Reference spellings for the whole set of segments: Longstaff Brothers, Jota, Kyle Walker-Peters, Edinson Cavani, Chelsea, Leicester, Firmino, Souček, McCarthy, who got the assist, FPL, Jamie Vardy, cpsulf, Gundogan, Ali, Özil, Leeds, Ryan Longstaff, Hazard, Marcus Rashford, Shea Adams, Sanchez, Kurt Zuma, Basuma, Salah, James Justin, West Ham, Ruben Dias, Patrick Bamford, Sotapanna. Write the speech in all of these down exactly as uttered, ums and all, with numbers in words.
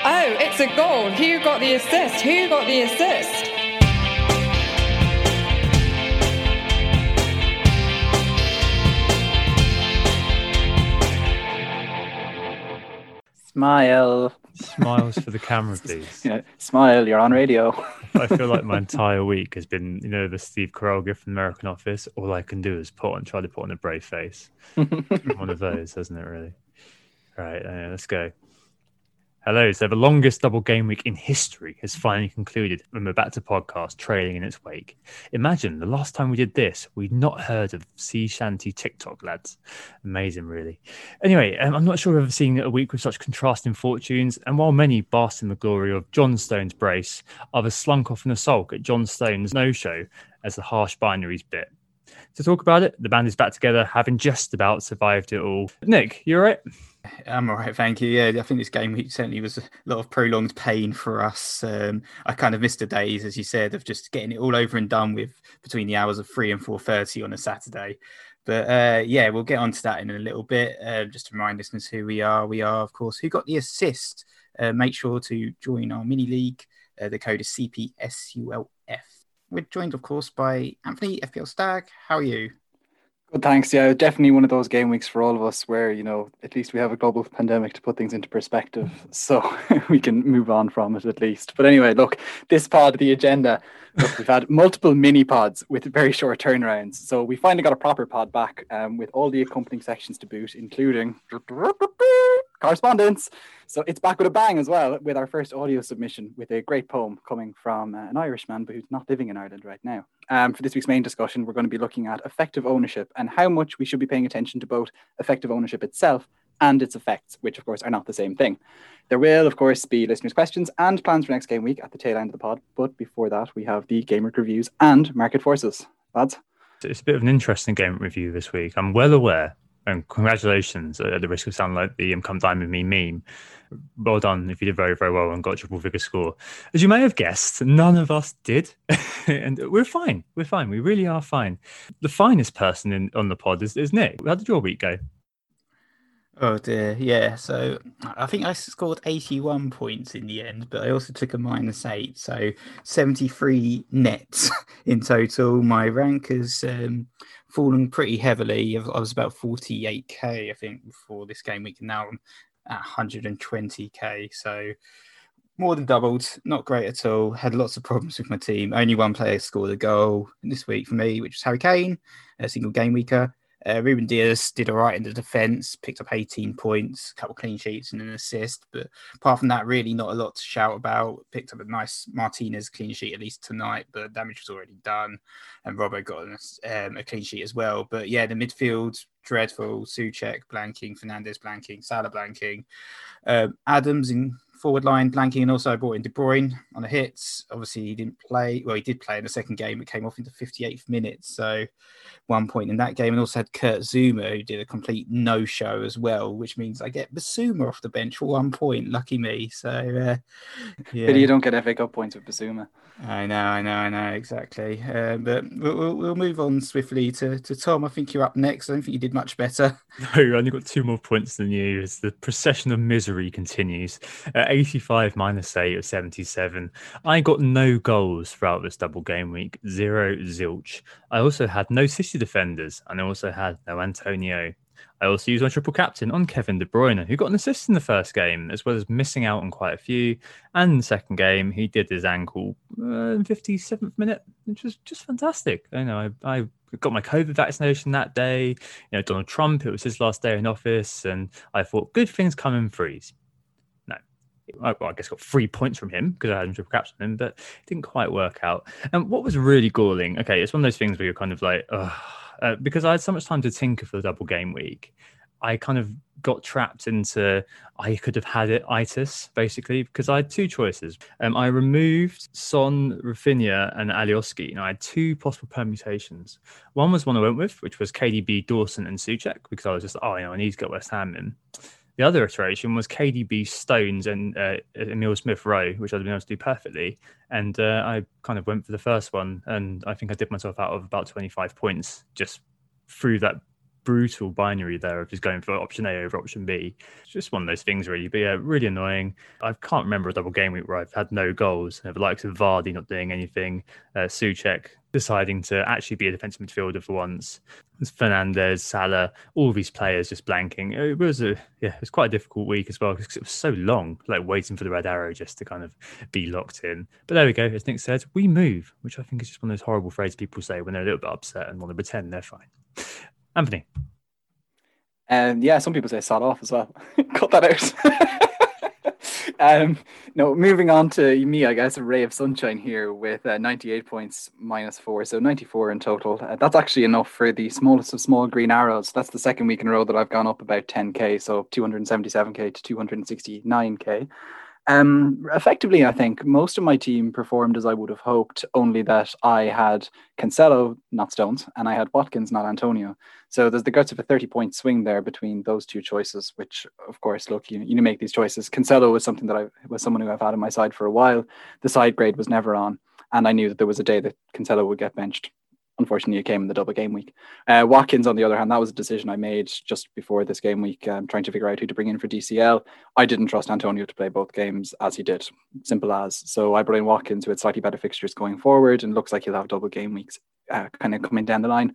Oh, it's a goal. Who got the assist? Who got the assist? Smile. Smiles for the camera, please. You know, smile, you're on radio. I feel like my entire week has been, you know, the Steve Carell gift from American Office. All I can do is put on, try to put on a brave face. One of those, hasn't it, really? All right, uh, let's go. Hello, so the longest double game week in history has finally concluded and we're back to podcast trailing in its wake. Imagine the last time we did this, we'd not heard of Sea Shanty TikTok, lads. Amazing, really. Anyway, um, I'm not sure I've ever seen a week with such contrasting fortunes, and while many basked in the glory of John Stones' brace, others slunk off in a sulk at John Stones' no-show as the harsh binaries bit. To talk about it, the band is back together, having just about survived it all. Nick, you all right? I'm all right, thank you. Yeah, I think this game week certainly was a lot of prolonged pain for us. Um, I kind of missed the days, as you said, of just getting it all over and done with between the hours of three and four thirty on a Saturday. But uh, yeah, we'll get on to that in a little bit. Uh, just to remind listeners who we are. We are, of course, Who Got the Assist. Uh, make sure to join our mini league. Uh, the code is C P S U L F. We're joined, of course, by Anthony, F P L Stag. How are you? Good, thanks. Yeah, definitely one of those game weeks for all of us where, you know, at least we have a global pandemic to put things into perspective, so we can move on from it at least. But anyway, look, this pod, the agenda, look, we've had multiple mini pods with very short turnarounds. So we finally got a proper pod back um, with all the accompanying sections to boot, including correspondence. So it's back with a bang as well, with our first audio submission with a great poem coming from uh, an Irishman, but who's not living in Ireland right now. Um, for this week's main discussion, we're going to be looking at effective ownership and how much we should be paying attention to both effective ownership itself and its effects, which, of course, are not the same thing. There will, of course, be listeners' questions and plans for next game week at the tail end of the pod. But before that, we have the Game Week reviews and market forces. Lads? It's a bit of an interesting game review this week. I'm well aware, and congratulations, at the risk of sounding like the um, Come Dine With Me meme. Well done if you did very, very well and got a triple figure score. As you may have guessed, none of us did. And we're fine. We're fine. We really are fine. The finest person in, on the pod is, is Nick. How did your week go? Oh, dear. Yeah. So I think I scored eighty-one points in the end, but I also took a minus eight. So seventy-three nets in total. My rank is... Um, fallen pretty heavily. I was about forty-eight k, I think, before this game week, and now I'm at one hundred twenty k, so more than doubled. Not great at all. Had lots of problems with my team. Only one player scored a goal this week for me, which was Harry Kane, a single game weeker. Uh, Ruben Dias did all right in the defence, picked up eighteen points, a couple of clean sheets and an assist. But apart from that, really not a lot to shout about. Picked up a nice Martinez clean sheet, at least tonight, but damage was already done. And Robbo got an, um, a clean sheet as well. But yeah, the midfield, dreadful. Souček blanking, Fernandes blanking, Salah blanking. Um, Adams in forward line blanking, and also brought in De Bruyne on a hit. Obviously, he didn't play. Well, he did play in the second game. It came off into fifty-eighth minute. So one point in that game. And also had Kurt Zuma, who did a complete no-show as well, which means I get Basuma off the bench for one point. Lucky me. So, uh, yeah. But you don't get F A Cup points with Basuma. I know, I know, I know. Exactly. Uh, but we'll, we'll move on swiftly to, to Tom. I think you're up next. I don't think you did much better. No, I only got two more points than you as the procession of misery continues. Uh, eighty-five minus eight of seventy-seven. I got no goals throughout this double game week. Zero, zilch. I also had no City defenders, and I also had no Antonio. I also used my triple captain on Kevin De Bruyne, who got an assist in the first game, as well as missing out on quite a few. And in the second game, he did his ankle uh, in fifty-seventh minute, which was just fantastic. I know I, I got my COVID vaccination that day. You know, Donald Trump, it was his last day in office, and I thought good things come in threes. Well, I guess got three points from him because I had him triple caps from him, but it didn't quite work out. And what was really galling, okay, it's one of those things where you're kind of like, ugh, uh, because I had so much time to tinker for the double game week, I kind of got trapped into I could have had it itis, basically, because I had two choices. Um, I removed Son, Rafinha, and Alioski, and I had two possible permutations. One was one I went with, which was K D B, Dawson, and Souček, because I was just, oh, you know, I need to get West Ham in. The other iteration was K D B, Stones, and uh, Emile Smith-Rowe, which I'd been able to do perfectly. And uh, I kind of went for the first one, and I think I did myself out of about twenty-five points just through that brutal binary there of just going for option A over option B. It's just one of those things, really. But yeah, really annoying. I can't remember a double game week where I've had no goals. The likes of Vardy not doing anything, uh, Souček deciding to actually be a defensive midfielder for once. Fernandes, Salah, all these players just blanking. It was a yeah, it was quite a difficult week as well because it was so long, like waiting for the red arrow just to kind of be locked in. But there we go. As Nick said, we move, which I think is just one of those horrible phrases people say when they're a little bit upset and want to pretend they're fine. Anthony, and um, yeah, some people say Salah as well. Cut that out. Um, no, moving on to me, I guess, a ray of sunshine here with uh, ninety-eight points minus four, so ninety-four in total. Uh, that's actually enough for the smallest of small green arrows. That's the second week in a row that I've gone up about ten k, so two hundred seventy-seven k to two hundred sixty-nine k. Um, effectively, I think most of my team performed as I would have hoped, only that I had Cancelo, not Stones, and I had Watkins, not Antonio. So there's the guts of a thirty-point swing there between those two choices, which, of course, look, you, you make these choices. Cancelo was something that I was someone who I've had on my side for a while. The side grade was never on, and I knew that there was a day that Cancelo would get benched. Unfortunately, it came in the double game week. Uh, Watkins, on the other hand, that was a decision I made just before this game week, um, trying to figure out who to bring in for D C L. I didn't trust Antonio to play both games, as he did. Simple as. So I brought in Watkins, who had slightly better fixtures going forward, and looks like he'll have double game weeks uh, kind of coming down the line.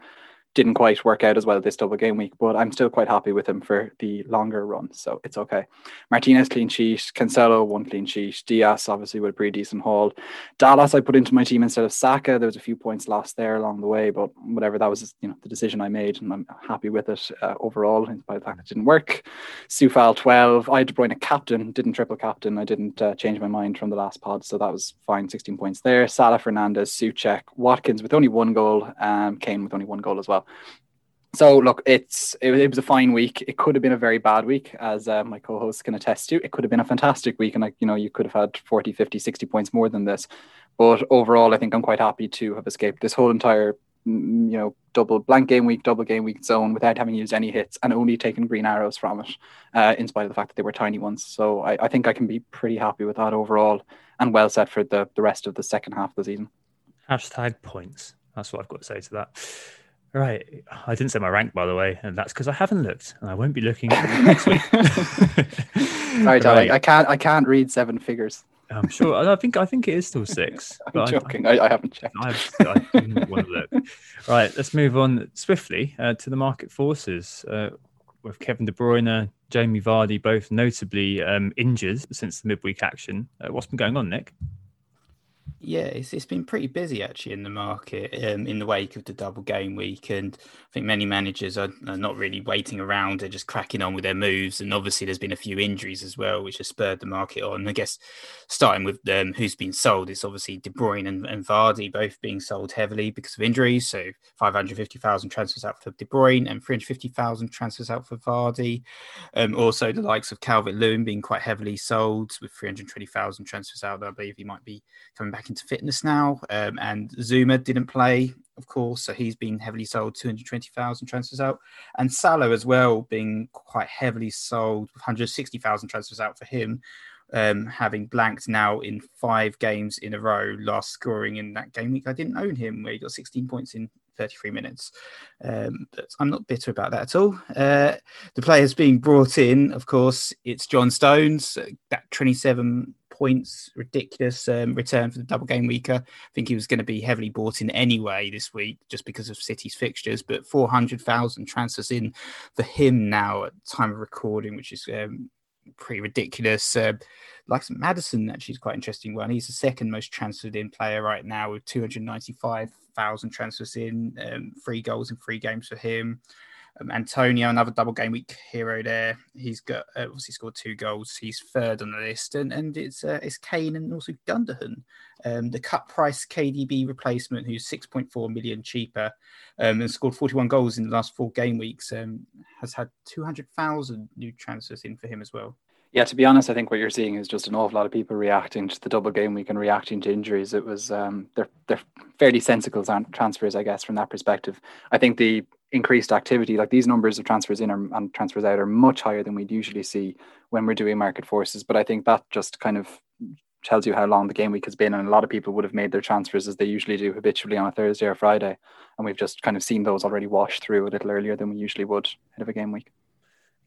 Didn't quite work out as well this double game week, but I'm still quite happy with him for the longer run, so it's okay. Martinez, clean sheet. Cancelo, one clean sheet. Dias, obviously, with a pretty decent haul. Dallas, I put into my team instead of Saka. There was a few points lost there along the way, but whatever, that was, you know, the decision I made, and I'm happy with it uh, overall, in spite of the fact it didn't work. Soufal, twelve. I had De Bruyne a captain, didn't triple captain. I didn't uh, change my mind from the last pod, so that was fine. sixteen points there. Salah, Fernandes, Souček, Watkins with only one goal. Um, Kane with only one goal as well. So look, it's it, it was a fine week. It could have been a very bad week, as uh, my co-hosts can attest to. It could have been a fantastic week, and like you know, you could have had forty, fifty, sixty points more than this. But overall, I think I'm quite happy to have escaped this whole entire, you know, double blank game week, double game week zone without having used any hits and only taken green arrows from it, uh, in spite of the fact that they were tiny ones. So I, I think I can be pretty happy with that overall, and well set for the the rest of the second half of the season. Hashtag points. That's what I've got to say to that. Right, I didn't say my rank, by the way, and that's because I haven't looked, and I won't be looking next week. Sorry, darling, right. I can't. I can't read seven figures. I'm sure. I think. I think it is still six. I'm joking. I, I, I haven't checked. I, I didn't want to look. Right, let's move on swiftly uh, to the market forces uh, with Kevin De Bruyne, Jamie Vardy, both notably um, injured since the midweek action. Uh, what's been going on, Nick? Yeah, it's it's been pretty busy actually in the market um, in the wake of the double game week, and I think many managers are, are not really waiting around; they're just cracking on with their moves. And obviously, there's been a few injuries as well, which has spurred the market on. I guess starting with um, who's been sold, it's obviously De Bruyne and, and Vardy both being sold heavily because of injuries. So five hundred fifty thousand transfers out for De Bruyne and three hundred fifty thousand transfers out for Vardy. Um, also, the likes of Calvert-Lewin being quite heavily sold with three hundred twenty thousand transfers out. I believe he might be coming back in to fitness now, um, and Zuma didn't play, of course, so he's been heavily sold, two hundred twenty thousand transfers out, and Salah as well being quite heavily sold, one hundred sixty thousand transfers out for him, um, having blanked now in five games in a row, last scoring in that game week I didn't own him, where he got sixteen points in thirty-three minutes. Um, but I'm not bitter about that at all. Uh, the players being brought in, of course, it's John Stones, that twenty-seven points, ridiculous um, return for the double game weeker. I think he was going to be heavily bought in anyway this week just because of City's fixtures, but four hundred thousand transfers in for him now at the time of recording, which is um, pretty ridiculous. Uh, like Maddison, actually, is quite an interesting one. He's the second most transferred in player right now with two hundred ninety-five thousand transfers in, um, three goals in three games for him. Um, Antonio, another double game week hero there. He's got uh, obviously scored two goals. He's third on the list, and and it's uh, it's Kane and also Gundogan, um, the cut price K D B replacement, who's six point four million cheaper, um, and scored forty-one goals in the last four game weeks. Um, has had two hundred thousand new transfers in for him as well. Yeah, to be honest, I think what you're seeing is just an awful lot of people reacting to the double game week and reacting to injuries. It was um, they're they're fairly sensical transfers, I guess, from that perspective. I think the increased activity, like these numbers of transfers in are, and transfers out, are much higher than we'd usually see when we're doing market forces. But I think that just kind of tells you how long the game week has been, and a lot of people would have made their transfers as they usually do habitually on a Thursday or Friday, and we've just kind of seen those already wash through a little earlier than we usually would ahead of a game week.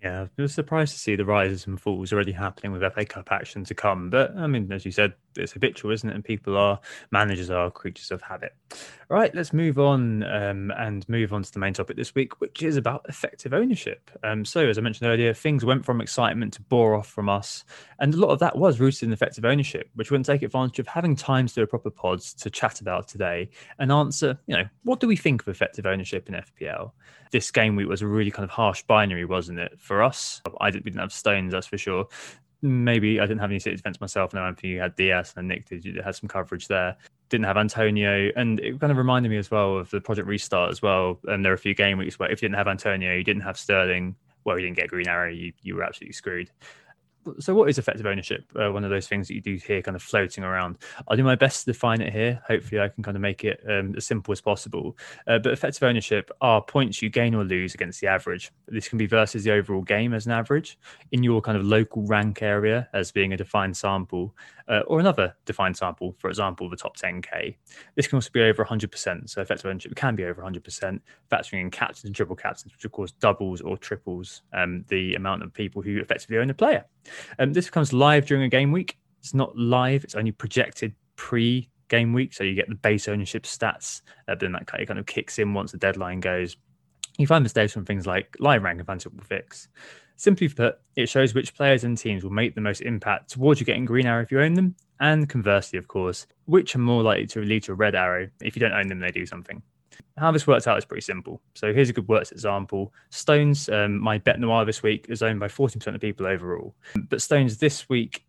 Yeah, I was surprised to see the rises and falls already happening with F A Cup action to come. But, I mean, as you said, it's habitual, isn't it? And people are, managers are creatures of habit. All right, let's move on um, and move on to the main topic this week, which is about effective ownership. Um, so, as I mentioned earlier, things went from excitement to bore off from us. And a lot of that was rooted in effective ownership, which we're going to take advantage of having time to do a proper pods to chat about today and answer, you know, what do we think of effective ownership in F P L? This game week was a really kind of harsh binary, wasn't it? For us, I didn't have Stones, that's for sure. Maybe I didn't have any City defence myself. No, Anthony, you had Dias, and Nick did you had some coverage there. Didn't have Antonio, and it kind of reminded me as well of the Project Restart as well. And there are a few game weeks where if you didn't have Antonio, you didn't have Sterling, well, you didn't get a green arrow, you, you were absolutely screwed. So what is effective ownership? Uh, one of those things that you do hear kind of floating around. I'll do my best to define it here. Hopefully I can kind of make it um, as simple as possible. Uh, but effective ownership are points you gain or lose against the average. This can be versus the overall game as an average, in your kind of local rank area as being a defined sample, uh, or another defined sample, for example, the top ten K. This can also be over one hundred percent. So effective ownership can be over one hundred percent, factoring in captains and triple captains, which of course doubles or triples um, the amount of people who effectively own a player. Um, this becomes live during a game week. It's not live, it's only projected pre-game week, so you get the base ownership stats, uh, but then that kind of kicks in once the deadline goes. You find mistakes from things like live rank and fanciful fix. Simply put, it shows which players and teams will make the most impact towards you getting green arrow if you own them, and conversely, of course, which are more likely to lead to a red arrow if you don't own them, they do something. How this works out is pretty simple. So here's a good works example. Stones, um, my bet noir this week, is owned by fourteen percent of people overall. But Stones this week,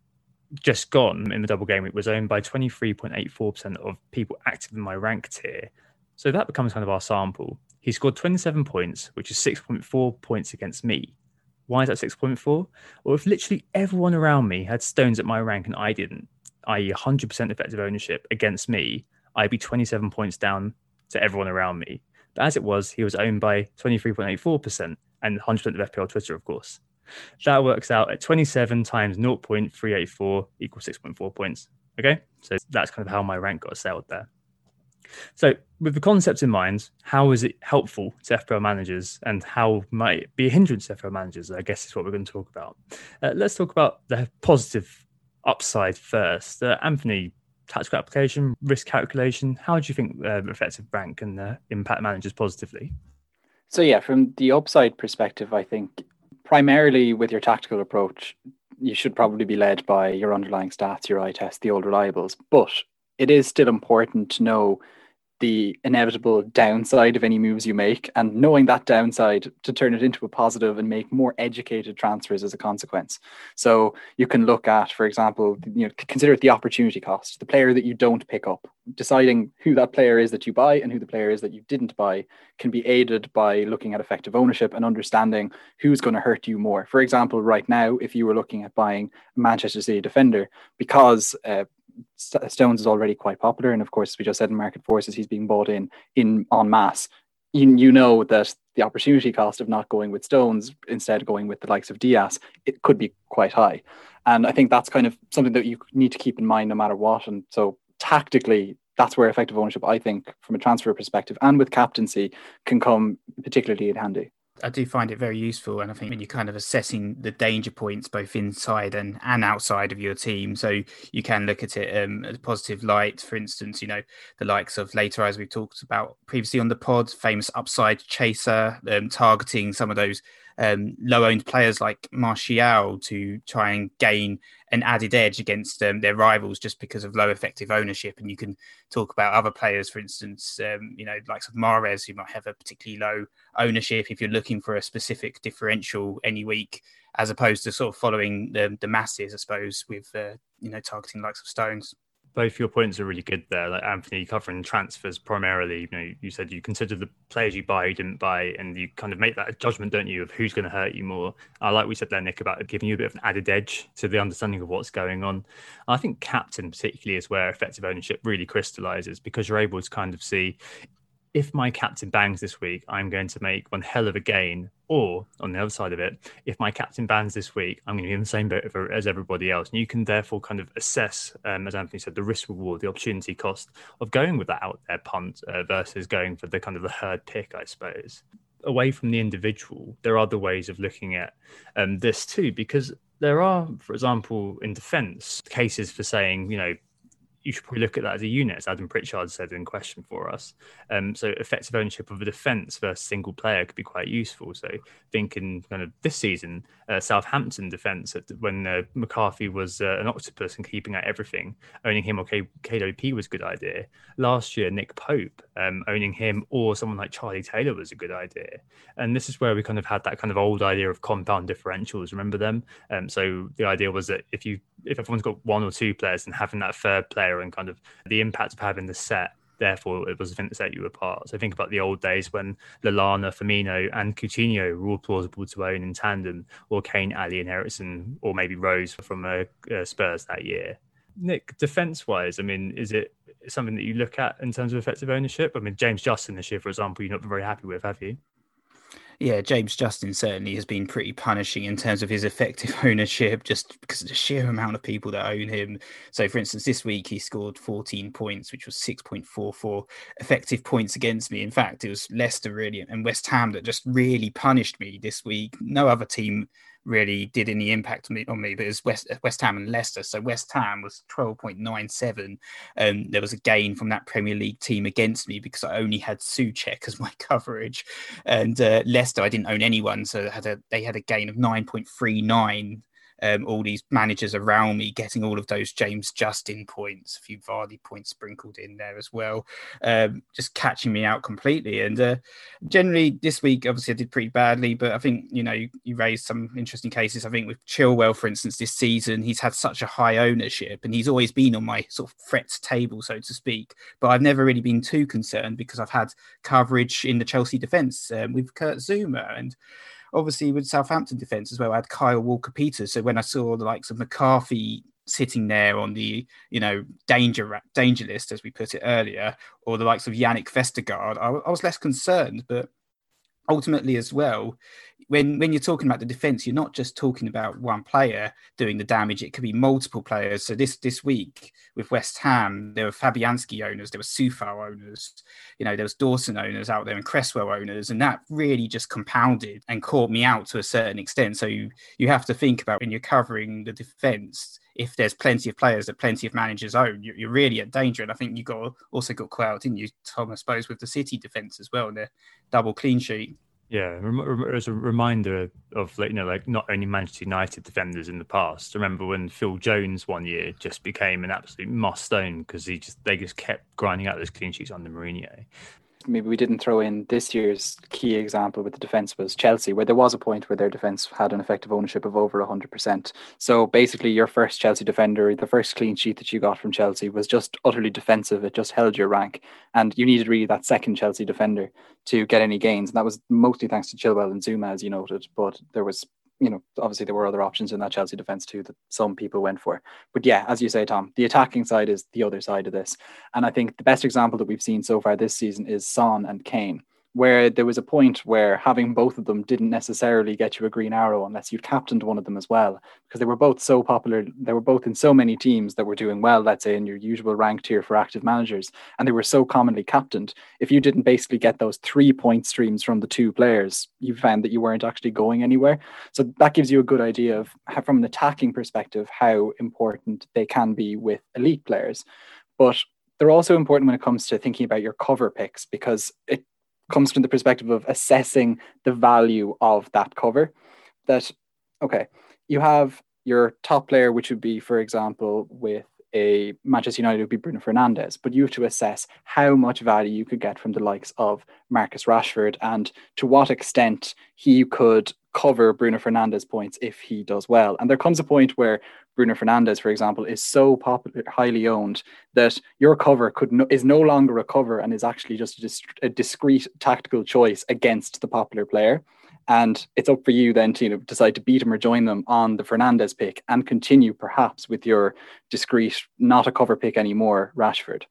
just gone in the double game week, was owned by twenty-three point eight four percent of people active in my rank tier. So that becomes kind of our sample. He scored twenty-seven points, which is six point four points against me. Why is that six point four? Well, if literally everyone around me had Stones at my rank and I didn't, that is one hundred percent effective ownership against me, I'd be twenty-seven points down to everyone around me. But as it was, he was owned by twenty-three point eight four percent and one hundred percent of F P L Twitter, of course. That works out at twenty-seven times zero point three eight four equals six point four points. Okay, so that's kind of how my rank got settled there. So with the concept in mind, how is it helpful to F P L managers and how might it be a hindrance to F P L managers, I guess is what we're going to talk about. Uh, let's talk about the positive upside first. Uh, Anthony, tactical application, risk calculation. How do you think uh, effective rank can uh, impact managers positively? So yeah, from the upside perspective, I think primarily with your tactical approach, you should probably be led by your underlying stats, your eye test, the old reliables. But it is still important to know the inevitable downside of any moves you make, and knowing that downside to turn it into a positive and make more educated transfers as a consequence. So you can look at, for example, you know, consider it the opportunity cost, the player that you don't pick up, deciding who that player is that you buy and who the player is that you didn't buy can be aided by looking at effective ownership and understanding who's going to hurt you more. For example, right now, if you were looking at buying a Manchester City defender, because uh, Stones is already quite popular, and of course, as we just said in Market Forces, he's being bought in in en masse. You, you know that the opportunity cost of not going with Stones, instead going with the likes of Dias, it could be quite high. And I think that's kind of something that you need to keep in mind no matter what. And so tactically, that's where effective ownership, I think, from a transfer perspective and with captaincy, can come particularly in handy. I do find it very useful, and I think when you're kind of assessing the danger points both inside and, and outside of your team, so you can look at it um, as positive light. For instance, you know, the likes of later, as we've talked about previously on the pod, famous upside chaser, um, targeting some of those um, low-owned players like Martial to try and gain an added edge against um, their rivals just because of low effective ownership. And you can talk about other players, for instance, um, you know, likes of Mahrez, who might have a particularly low ownership if you're looking for a specific differential any week, as opposed to sort of following the, the masses, I suppose, with, uh, you know, targeting likes of Stones. Both your points are really good there. Like Anthony, covering transfers primarily, you know, you said you consider the players you buy, you didn't buy, and you kind of make that judgment, don't you, of who's going to hurt you more. I uh, like we said there, Nick, about giving you a bit of an added edge to the understanding of what's going on. I think captain particularly is where effective ownership really crystallizes, because you're able to kind of see, if my captain bangs this week, I'm going to make one hell of a gain. Or on the other side of it, if my captain bans this week, I'm going to be in the same boat as everybody else. And you can therefore kind of assess, um, as Anthony said, the risk reward, the opportunity cost of going with that out there punt uh, versus going for the kind of the herd pick, I suppose. Away from the individual, there are other ways of looking at um, this too, because there are, for example, in defence, cases for saying, you know, you should probably look at that as a unit, as Adam Pritchard said in question for us. Um, so effective ownership of a defence versus single player could be quite useful. So thinking kind of this season, uh, Southampton defence, when uh, McCarthy was uh, an octopus and keeping out everything, owning him or K- KDP was a good idea. Last year, Nick Pope, um, owning him or someone like Charlie Taylor was a good idea. And this is where we kind of had that kind of old idea of compound differentials, remember them? Um, so the idea was that if you if everyone's got one or two players and having that third player and kind of the impact of having the set, therefore it was the thing that set you apart. So think about the old days when Lallana, Firmino and Coutinho were all plausible to own in tandem, or Kane, Ali and Eriksen, or maybe Rose from uh, uh, Spurs that year. Nick, defence-wise, I mean, is it something that you look at in terms of effective ownership? I mean, James Justin this year, for example, you've not been very happy with, have you? Yeah, James Justin certainly has been pretty punishing in terms of his effective ownership, just because of the sheer amount of people that own him. So, for instance, this week he scored fourteen points, which was six point four four effective points against me. In fact, it was Leicester really and West Ham that just really punished me this week. No other team really did any impact on me, on me but it was West, West Ham and Leicester. So West Ham was twelve point nine seven. Um, there was a gain from that Premier League team against me because I only had Souček as my coverage. And uh, Leicester, I didn't own anyone, so they had a, they had a gain of nine point three nine. Um, all these managers around me getting all of those James Justin points, a few Vardy points sprinkled in there as well, um, just catching me out completely. And uh, generally this week, obviously I did pretty badly, but I think, you know, you, you raised some interesting cases. I think with Chilwell, for instance, this season, he's had such a high ownership and he's always been on my sort of threats table, so to speak, but I've never really been too concerned because I've had coverage in the Chelsea defence um, with Kurt Zuma. And obviously, with Southampton defence as well, I had Kyle Walker-Peters. So when I saw the likes of McCarthy sitting there on the, you know, danger danger list, as we put it earlier, or the likes of Yannick Vestergaard, I, I was less concerned. But ultimately as well, when when you're talking about the defence, you're not just talking about one player doing the damage. It could be multiple players. So this this week with West Ham, there were Fabianski owners, there were Sufal owners, you know, there was Dawson owners out there and Cresswell owners. And that really just compounded and caught me out to a certain extent. So you, you have to think about when you're covering the defence, if there's plenty of players that plenty of managers own, you're, you're really at danger. And I think you got also got quite out, didn't you, Tom, I suppose, with the City defence as well, and their double clean sheet. Yeah, as a reminder of, like, you know, like not only Manchester United defenders in the past. I remember when Phil Jones one year just became an absolute must-own because he just they just kept grinding out those clean sheets under Mourinho. Maybe we didn't throw in this year's key example with the defence was Chelsea, where there was a point where their defence had an effective ownership of over one hundred percent. So basically your first Chelsea defender, the first clean sheet that you got from Chelsea was just utterly defensive. It just held your rank, and you needed really that second Chelsea defender to get any gains. And that was mostly thanks to Chilwell and Zuma, as you noted, but there was, you know, obviously there were other options in that Chelsea defence too that some people went for. But yeah, as you say, Tom, the attacking side is the other side of this. And I think the best example that we've seen so far this season is Son and Kane, where there was a point where having both of them didn't necessarily get you a green arrow unless you'd captained one of them as well, because they were both so popular. They were both in so many teams that were doing well, let's say in your usual rank tier for active managers, and they were so commonly captained. If you didn't basically get those three point streams from the two players, you found that you weren't actually going anywhere. So that gives you a good idea of, how, from an attacking perspective, how important they can be with elite players. But they're also important when it comes to thinking about your cover picks, because it comes from the perspective of assessing the value of that cover. That, okay, you have your top player, which would be, for example, with a Manchester United, would be Bruno Fernandes, but you have to assess how much value you could get from the likes of Marcus Rashford and to what extent he could cover Bruno Fernandes' points if he does well. And there comes a point where Bruno Fernandes, for example, is so popular, highly owned, that your cover could no, is no longer a cover and is actually just a, dis- a discrete tactical choice against the popular player. And it's up for you then to, you know, decide to beat him or join them on the Fernandes pick and continue perhaps with your discrete, not a cover pick anymore, Rashford.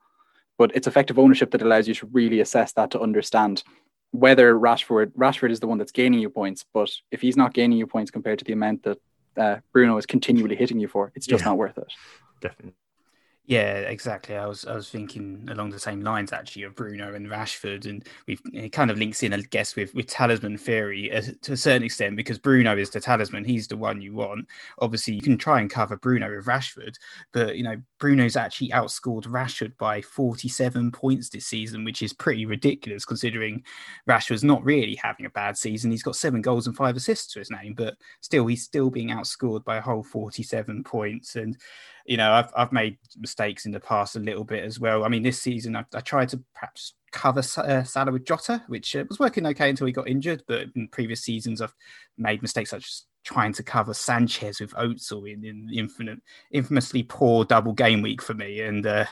But it's effective ownership that allows you to really assess that, to understand whether Rashford, Rashford is the one that's gaining you points. But if he's not gaining you points compared to the amount that Uh, Bruno is continually hitting you for, it's just yeah. not worth it. Definitely. Yeah, exactly. I was I was thinking along the same lines actually of Bruno and Rashford, and we've it kind of links in, I guess, with with talisman theory uh, to a certain extent, because Bruno is the talisman. He's the one you want. Obviously, you can try and cover Bruno with Rashford, but you know Bruno's actually outscored Rashford by forty-seven points this season, which is pretty ridiculous considering Rashford's not really having a bad season. He's got seven goals and five assists to his name, but still he's still being outscored by a whole forty-seven points. And you know, I've I've made mistakes in the past a little bit as well. I mean, this season I, I tried to perhaps cover uh, Salah with Jota, which uh, was working okay until he got injured. But in previous seasons, I've made mistakes such as trying to cover Sanchez with Özil in, in the infinite, infamously poor double game week for me. And, uh,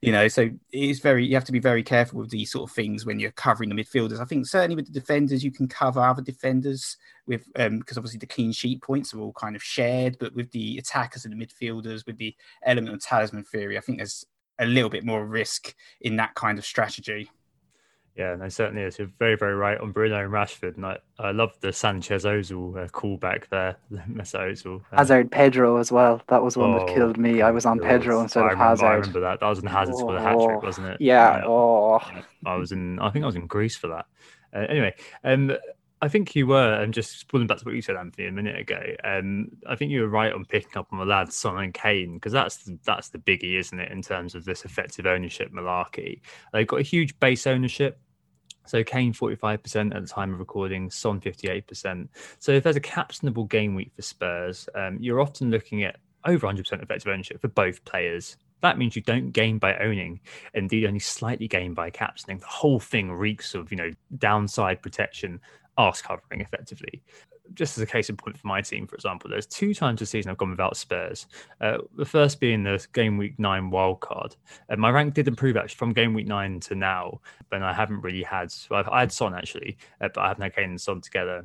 you know, so it's very, you have to be very careful with these sort of things when you're covering the midfielders. I think certainly with the defenders, you can cover other defenders with, um, because obviously the clean sheet points are all kind of shared, but with the attackers and the midfielders, with the element of talisman theory, I think there's a little bit more risk in that kind of strategy. Yeah, no, certainly is. You're very, very right on Bruno and Rashford. And I, I love the Sanchez-Ozil uh, callback there. Ozil, uh, Hazard, Pedro as well. That was one oh, that killed me. I was on Pedro was, instead I of remember, Hazard. I remember that. That was in Hazard's oh, for the hat-trick, wasn't it? Yeah. yeah. Oh. I was in. I think I was in Greece for that. Uh, anyway, um, I think you were, and um, just pulling back to what you said, Anthony, a minute ago, um, I think you were right on picking up on the lads Son and Kane, because that's the, that's the biggie, isn't it, in terms of this effective ownership malarkey. They've got a huge base ownership. So Kane forty-five percent at the time of recording, Son fifty-eight percent. So if there's a captainable game week for Spurs, um, you're often looking at over one hundred percent effective ownership for both players. That means you don't gain by owning, indeed only slightly gain by captaining. The whole thing reeks of, you know, downside protection, arse covering effectively. Just as a case in point for my team, for example, there's two times this season I've gone without Spurs. Uh, the first being the game week nine wildcard. Uh, my rank did improve actually from game week nine to now, but I haven't really had, well, I've, I had Son actually, uh, but I haven't had Kane and Son together.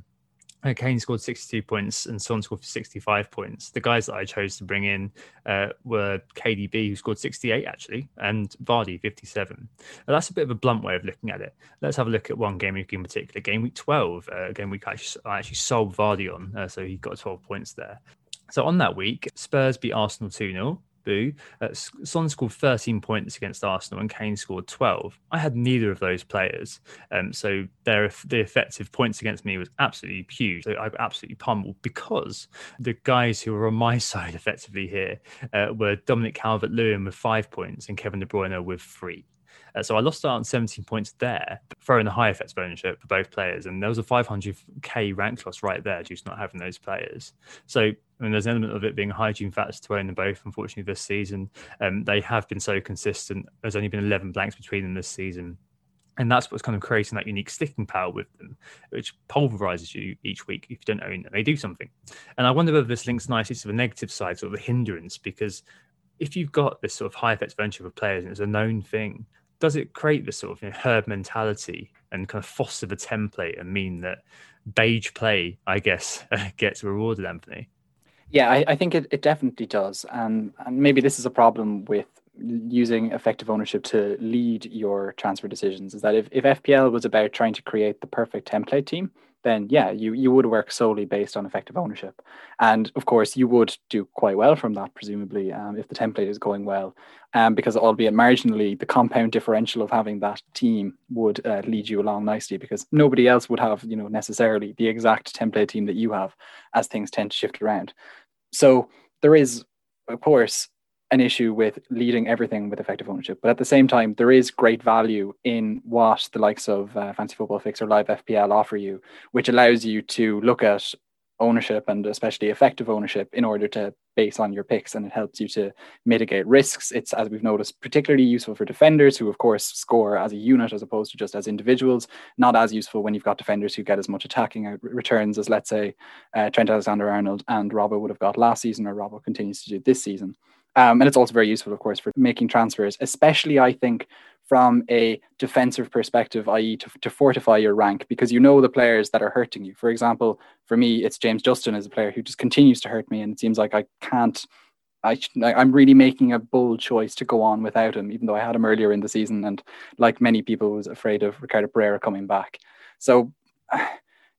Uh, Kane scored sixty-two points and Son scored sixty-five points. The guys that I chose to bring in uh, were K D B, who scored sixty-eight actually, and Vardy, fifty-seven. Now, that's a bit of a blunt way of looking at it. Let's have a look at one game week in particular, game week twelve, uh, game week I actually, I actually sold Vardy on, uh, so he got twelve points there. So on that week, Spurs beat Arsenal two nil. Boo. Uh, Son scored thirteen points against Arsenal and Kane scored twelve. I had neither of those players. Um, so their the effective points against me was absolutely huge. So I absolutely pummeled, because the guys who were on my side effectively here uh, were Dominic Calvert-Lewin with five points and Kevin De Bruyne with three. Uh, so I lost out on seventeen points there, throwing a high effective ownership for both players. And there was a five hundred k rank loss right there due to not having those players. So I mean, there's an element of it being a hygiene factor to own them both, unfortunately, this season. Um, they have been so consistent. There's only been eleven blanks between them this season. And that's what's kind of creating that unique sticking power with them, which pulverizes you each week if you don't own them. They do something. And I wonder whether this links nicely to the negative side, sort of a hindrance, because if you've got this sort of high effective ownership of players and it's a known thing, does it create this sort of, you know, herd mentality and kind of foster the template and mean that beige play, I guess, gets rewarded, Anthony? Yeah, I, I think it, it definitely does. And, and maybe this is a problem with using effective ownership to lead your transfer decisions, is that if, if F P L was about trying to create the perfect template team, then yeah, you, you would work solely based on effective ownership. And of course, you would do quite well from that, presumably, um, if the template is going well, um, because albeit marginally, the compound differential of having that team would uh, lead you along nicely, because nobody else would have, you know, necessarily the exact template team that you have, as things tend to shift around. So there is, of course, an issue with leading everything with effective ownership. But at the same time, there is great value in what the likes of uh, Fantasy Football Fix or Live F P L offer you, which allows you to look at ownership and especially effective ownership in order to base on your picks, and it helps you to mitigate risks. It's, as we've noticed, particularly useful for defenders who, of course, score as a unit as opposed to just as individuals. Not as useful when you've got defenders who get as much attacking returns as, let's say, uh, Trent Alexander-Arnold and Robbo would have got last season, or Robbo continues to do this season. Um, and it's also very useful, of course, for making transfers, especially, I think, from a defensive perspective, that is to, to fortify your rank, because you know the players that are hurting you. For example, for me, it's James Justin as a player who just continues to hurt me, and it seems like I can't, I, I'm really making a bold choice to go on without him, even though I had him earlier in the season, and like many people, was afraid of Ricardo Pereira coming back. So...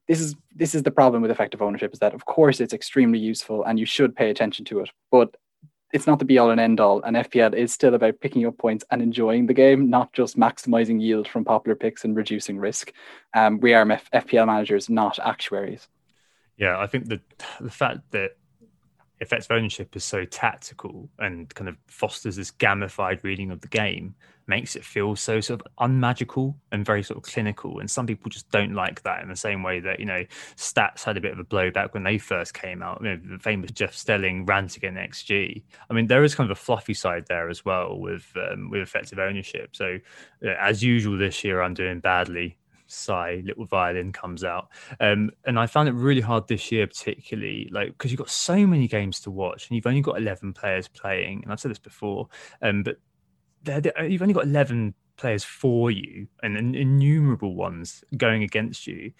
This is this is the problem with effective ownership, is that, of course, it's extremely useful and you should pay attention to it, but it's not the be all and end all. And F P L is still about picking up points and enjoying the game, not just maximizing yield from popular picks and reducing risk. Um, we are F- FPL managers, not actuaries. Yeah, I think the the fact that effective ownership is so tactical and kind of fosters this gamified reading of the game makes it feel so sort of unmagical and very sort of clinical. And some people just don't like that, in the same way that, you know, stats had a bit of a blowback when they first came out. You know, the famous Jeff Stelling rant against X G. I mean, there is kind of a fluffy side there as well with um, with effective ownership. So uh, as usual this year, I'm doing badly. Sigh, little violin comes out. Um, and I found it really hard this year, particularly, like, because you've got so many games to watch and you've only got eleven players playing. And I've said this before, um, but they're, they're, you've only got eleven players for you and innumerable ones going against you.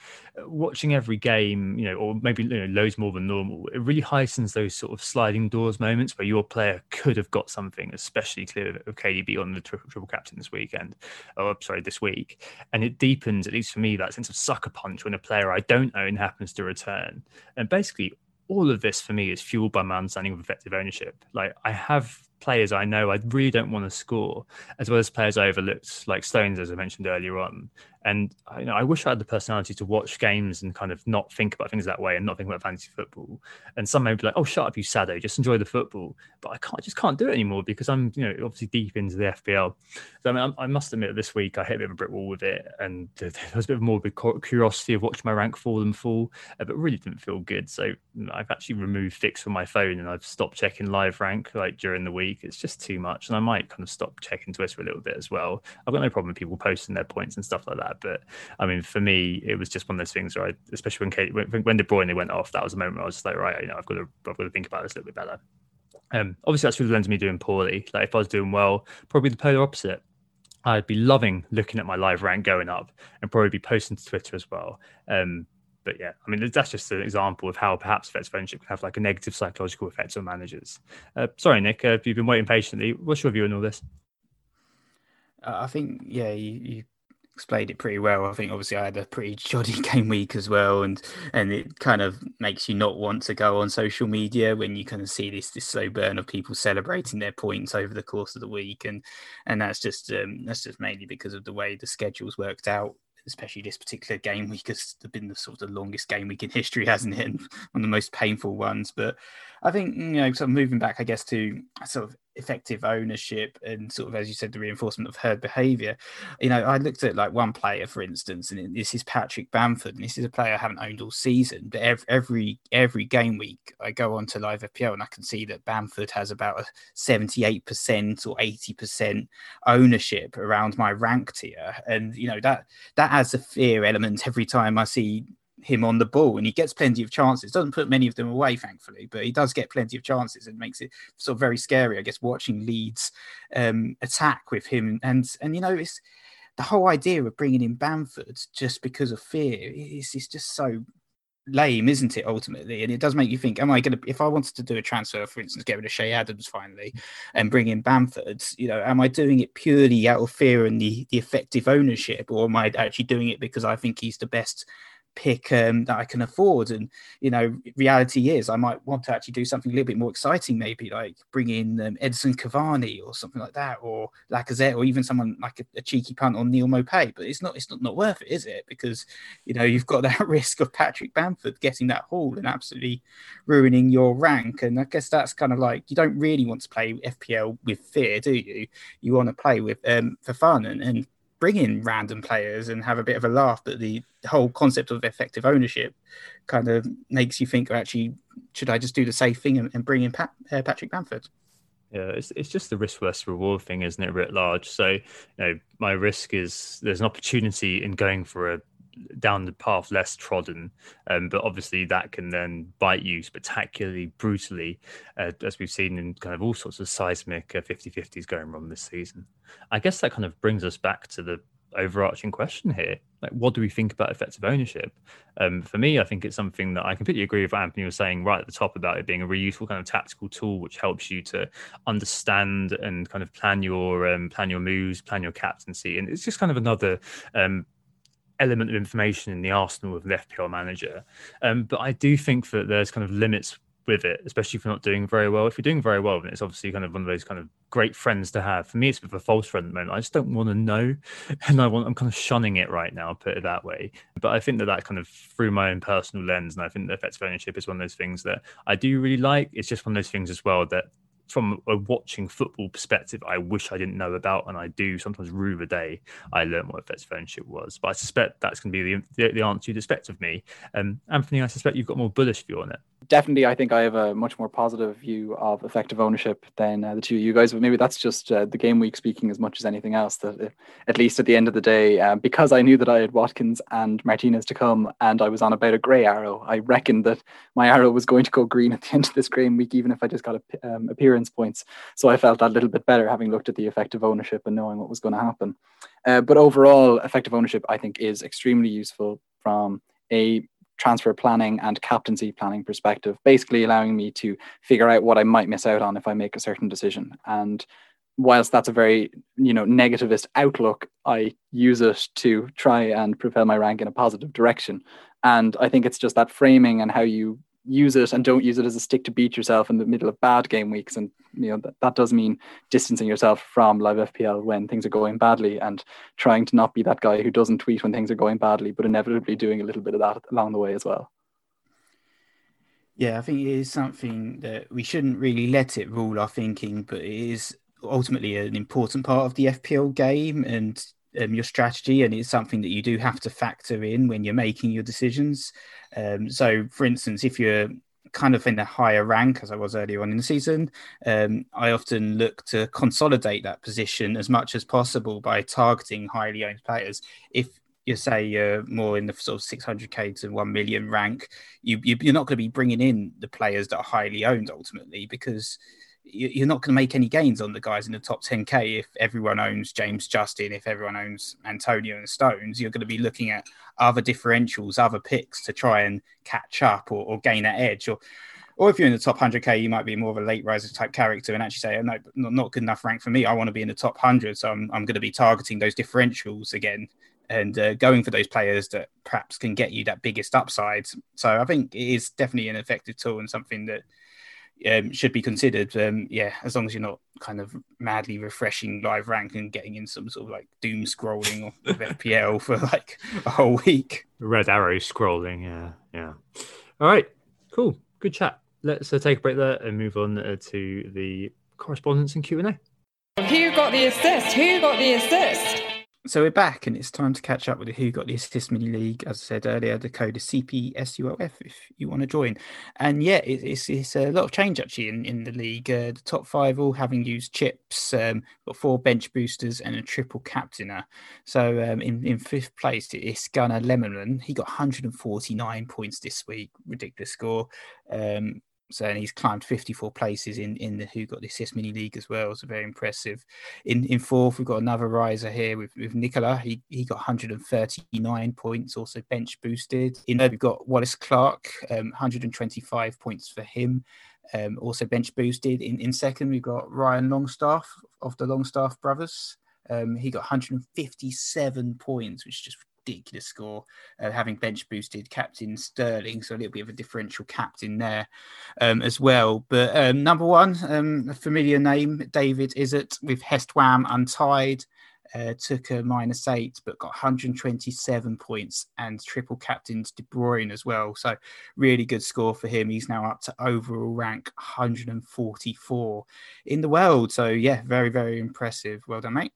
Watching every game, you know, or maybe, you know, loads more than normal, it really heightens those sort of sliding doors moments where your player could have got something, especially clear of K D B on the triple, triple captain this weekend, oh, I'm sorry, this week. And it deepens, at least for me, that sense of sucker punch when a player I don't own happens to return. And basically, all of this for me is fueled by my understanding of effective ownership. Like, I have players I know I really don't want to score, as well as players I overlooked, like Stones, as I mentioned earlier on. And you know, I wish I had the personality to watch games and kind of not think about things that way and not think about fantasy football. And some may be like, oh, shut up, you saddo, just enjoy the football. But I can't, just can't do it anymore because I'm, you know, obviously deep into the F P L. So I mean, I, I must admit, this week I hit a bit of a brick wall with it, and uh, there was a bit of morbid curiosity of watching my rank fall and fall, uh, but really didn't feel good. So I've actually removed Fix from my phone and I've stopped checking live rank like during the week. It's just too much, and I might kind of stop checking Twitter a little bit as well. I've got no problem with people posting their points and stuff like that, but I mean, for me, it was just one of those things where I, especially when Kate, when, when De Bruyne went off, that was a moment where I was just like, right, you know, I've got to, I've got to think about this a little bit better. Um, obviously, that's through the lens of me doing poorly. Like if I was doing well, probably the polar opposite. I'd be loving looking at my live rank going up and probably be posting to Twitter as well. Um, But yeah, I mean, that's just an example of how perhaps effective ownership can have like a negative psychological effect on managers. Uh, sorry, Nick, uh, if you've been waiting patiently, what's your view on all this? Uh, I think, yeah, you, you explained it pretty well. I think obviously I had a pretty shoddy game week as well. And and it kind of makes you not want to go on social media when you kind of see this this slow burn of people celebrating their points over the course of the week. And and that's just um, that's just mainly because of the way the schedule's worked out. Especially this particular game week has been the sort of the longest game week in history, hasn't it? And one of the most painful ones. But I think, you know, sort of moving back, I guess, to sort of effective ownership and sort of, as you said, the reinforcement of herd behaviour. You know, I looked at like one player, for instance, and this is Patrick Bamford, and this is a player I haven't owned all season, but every every, every game week I go on to Live F P L and I can see that Bamford has about a seventy-eight percent or eighty percent ownership around my rank tier. And, you know, that that adds a fear element every time I see him on the ball, and he gets plenty of chances, doesn't put many of them away thankfully, but he does get plenty of chances and makes it sort of very scary, I guess, watching Leeds um attack with him. And and you know, it's the whole idea of bringing in Bamford just because of fear is it's just so lame, isn't it, ultimately? And it does make you think, am I gonna, if I wanted to do a transfer, for instance, get rid of Shea Adams finally and bring in Bamford, you know, am I doing it purely out of fear and the, the effective ownership, or am I actually doing it because I think he's the best pick um, that I can afford? And you know, reality is I might want to actually do something a little bit more exciting, maybe like bring in um, Edison Cavani or something like that, or Lacazette, or even someone like a, a cheeky punt on Neal Maupay. But it's not it's not, not worth it, is it? Because you know, you've got that risk of Patrick Bamford getting that haul and absolutely ruining your rank. And I guess that's kind of like, you don't really want to play F P L with fear, do you? You want to play with um, for fun and, and bring in random players and have a bit of a laugh. But the whole concept of effective ownership kind of makes you think, actually, should I just do the safe thing and, and bring in Pat, uh, Patrick Bamford? Yeah, it's it's just the risk versus reward thing, isn't it, writ large? So, you know, my risk is there's an opportunity in going for a down the path less trodden, um, but obviously that can then bite you spectacularly, brutally, uh, as we've seen in kind of all sorts of seismic uh, fifty-fifties going wrong this season. I guess that kind of brings us back to the overarching question here, like, what do we think about effective ownership? Um, for me, I think it's something that I completely agree with what Anthony was saying right at the top about it being a really useful kind of tactical tool, which helps you to understand and kind of plan your um, plan your moves, plan your captaincy, and it's just kind of another um, element of information in the arsenal of an F P L manager. Um, but I do think that there's kind of limits with it, especially if you're not doing very well. If you're doing very well, then it's obviously kind of one of those kind of great friends to have. For me, it's a bit of a false friend at the moment. I just don't want to know, and I want, I'm kind of shunning it right now, I'll put it that way. But I think that that kind of through my own personal lens, and I think that effective ownership is one of those things that I do really like. It's just one of those things as well that from a watching football perspective, I wish I didn't know about, and I do sometimes rue the day I learned what effective ownership was. But I suspect that's going to be the, the, the answer you'd expect of me. Um, Anthony, I suspect you've got a more bullish view on it. Definitely, I think I have a much more positive view of effective ownership than uh, the two of you guys, but maybe that's just uh, the game week speaking as much as anything else, that uh, at least at the end of the day, uh, because I knew that I had Watkins and Martinez to come, and I was on about a grey arrow, I reckoned that my arrow was going to go green at the end of this game week, even if I just got a, um, appearance points. So I felt that a little bit better having looked at the effective ownership and knowing what was going to happen. Uh, but overall, effective ownership, I think, is extremely useful from a transfer planning and captaincy planning perspective, basically allowing me to figure out what I might miss out on if I make a certain decision. And whilst that's a very, you know, negativist outlook, I use it to try and propel my rank in a positive direction. And I think it's just that framing and how you use it, and don't use it as a stick to beat yourself in the middle of bad game weeks. And you know, that, that does mean distancing yourself from Live F P L when things are going badly, and trying to not be that guy who doesn't tweet when things are going badly, but inevitably doing a little bit of that along the way as well. Yeah, I think it is something that we shouldn't really let it rule our thinking, but it is ultimately an important part of the F P L game and Um, your strategy, and it's something that you do have to factor in when you're making your decisions. Um, so, for instance, if you're kind of in a higher rank, as I was earlier on in the season, um, I often look to consolidate that position as much as possible by targeting highly owned players. If you say you're more in the sort of six hundred K to one million rank, you, you, you're not going to be bringing in the players that are highly owned ultimately, because you're not going to make any gains on the guys in the top ten K. If everyone owns James Justin, if everyone owns Antonio and Stones, you're going to be looking at other differentials, other picks to try and catch up or, or gain that edge. Or or if you're in the top one hundred K, you might be more of a late riser type character and actually say, oh, no, not good enough rank for me. I want to be in the top one hundred. So I'm, I'm going to be targeting those differentials again and uh, going for those players that perhaps can get you that biggest upside. So I think it is definitely an effective tool and something that Um, should be considered, um, yeah, as long as you're not kind of madly refreshing live rank and getting in some sort of like doom scrolling of F P L for like a whole week. Red arrow scrolling, yeah, yeah. All right, cool, good chat. Let's uh, take a break there and move on uh, to the correspondence and Q and A. Who got the assist? Who got the assist? So we're back, and it's time to catch up with the Who Got the Assist mini league. As I said earlier, the code is C P S U L F if you want to join. And yeah, it, it's it's a lot of change actually in, in the league. Uh, the top five all having used chips, um, got four bench boosters and a triple captainer. So um, in, in fifth place, it's Gunnar Lemelin. He got one hundred forty-nine points this week. Ridiculous score. Um, So and he's climbed fifty-four places in, in the Who Got the Assist mini league as well. So very impressive. In in fourth, we've got another riser here with, with Nicola. He he got one hundred thirty-nine points, also bench boosted. In third, we've got Wallace Clark, um, one hundred twenty-five points for him, um, also bench boosted. In in second, we've got Ryan Longstaff of the Longstaff brothers. Um, he got one hundred fifty-seven points, which is just ridiculous score, uh, having bench boosted captain Sterling, so a little bit of a differential captain there um, as well. But um, number one, um, a familiar name, David Izzett with Hestwam Untied, uh, took a minus eight but got one hundred twenty-seven points and triple captained De Bruyne as well. So really good score for him. He's now up to overall rank one hundred forty-four in the world. So yeah, very, very impressive. Well done, mate.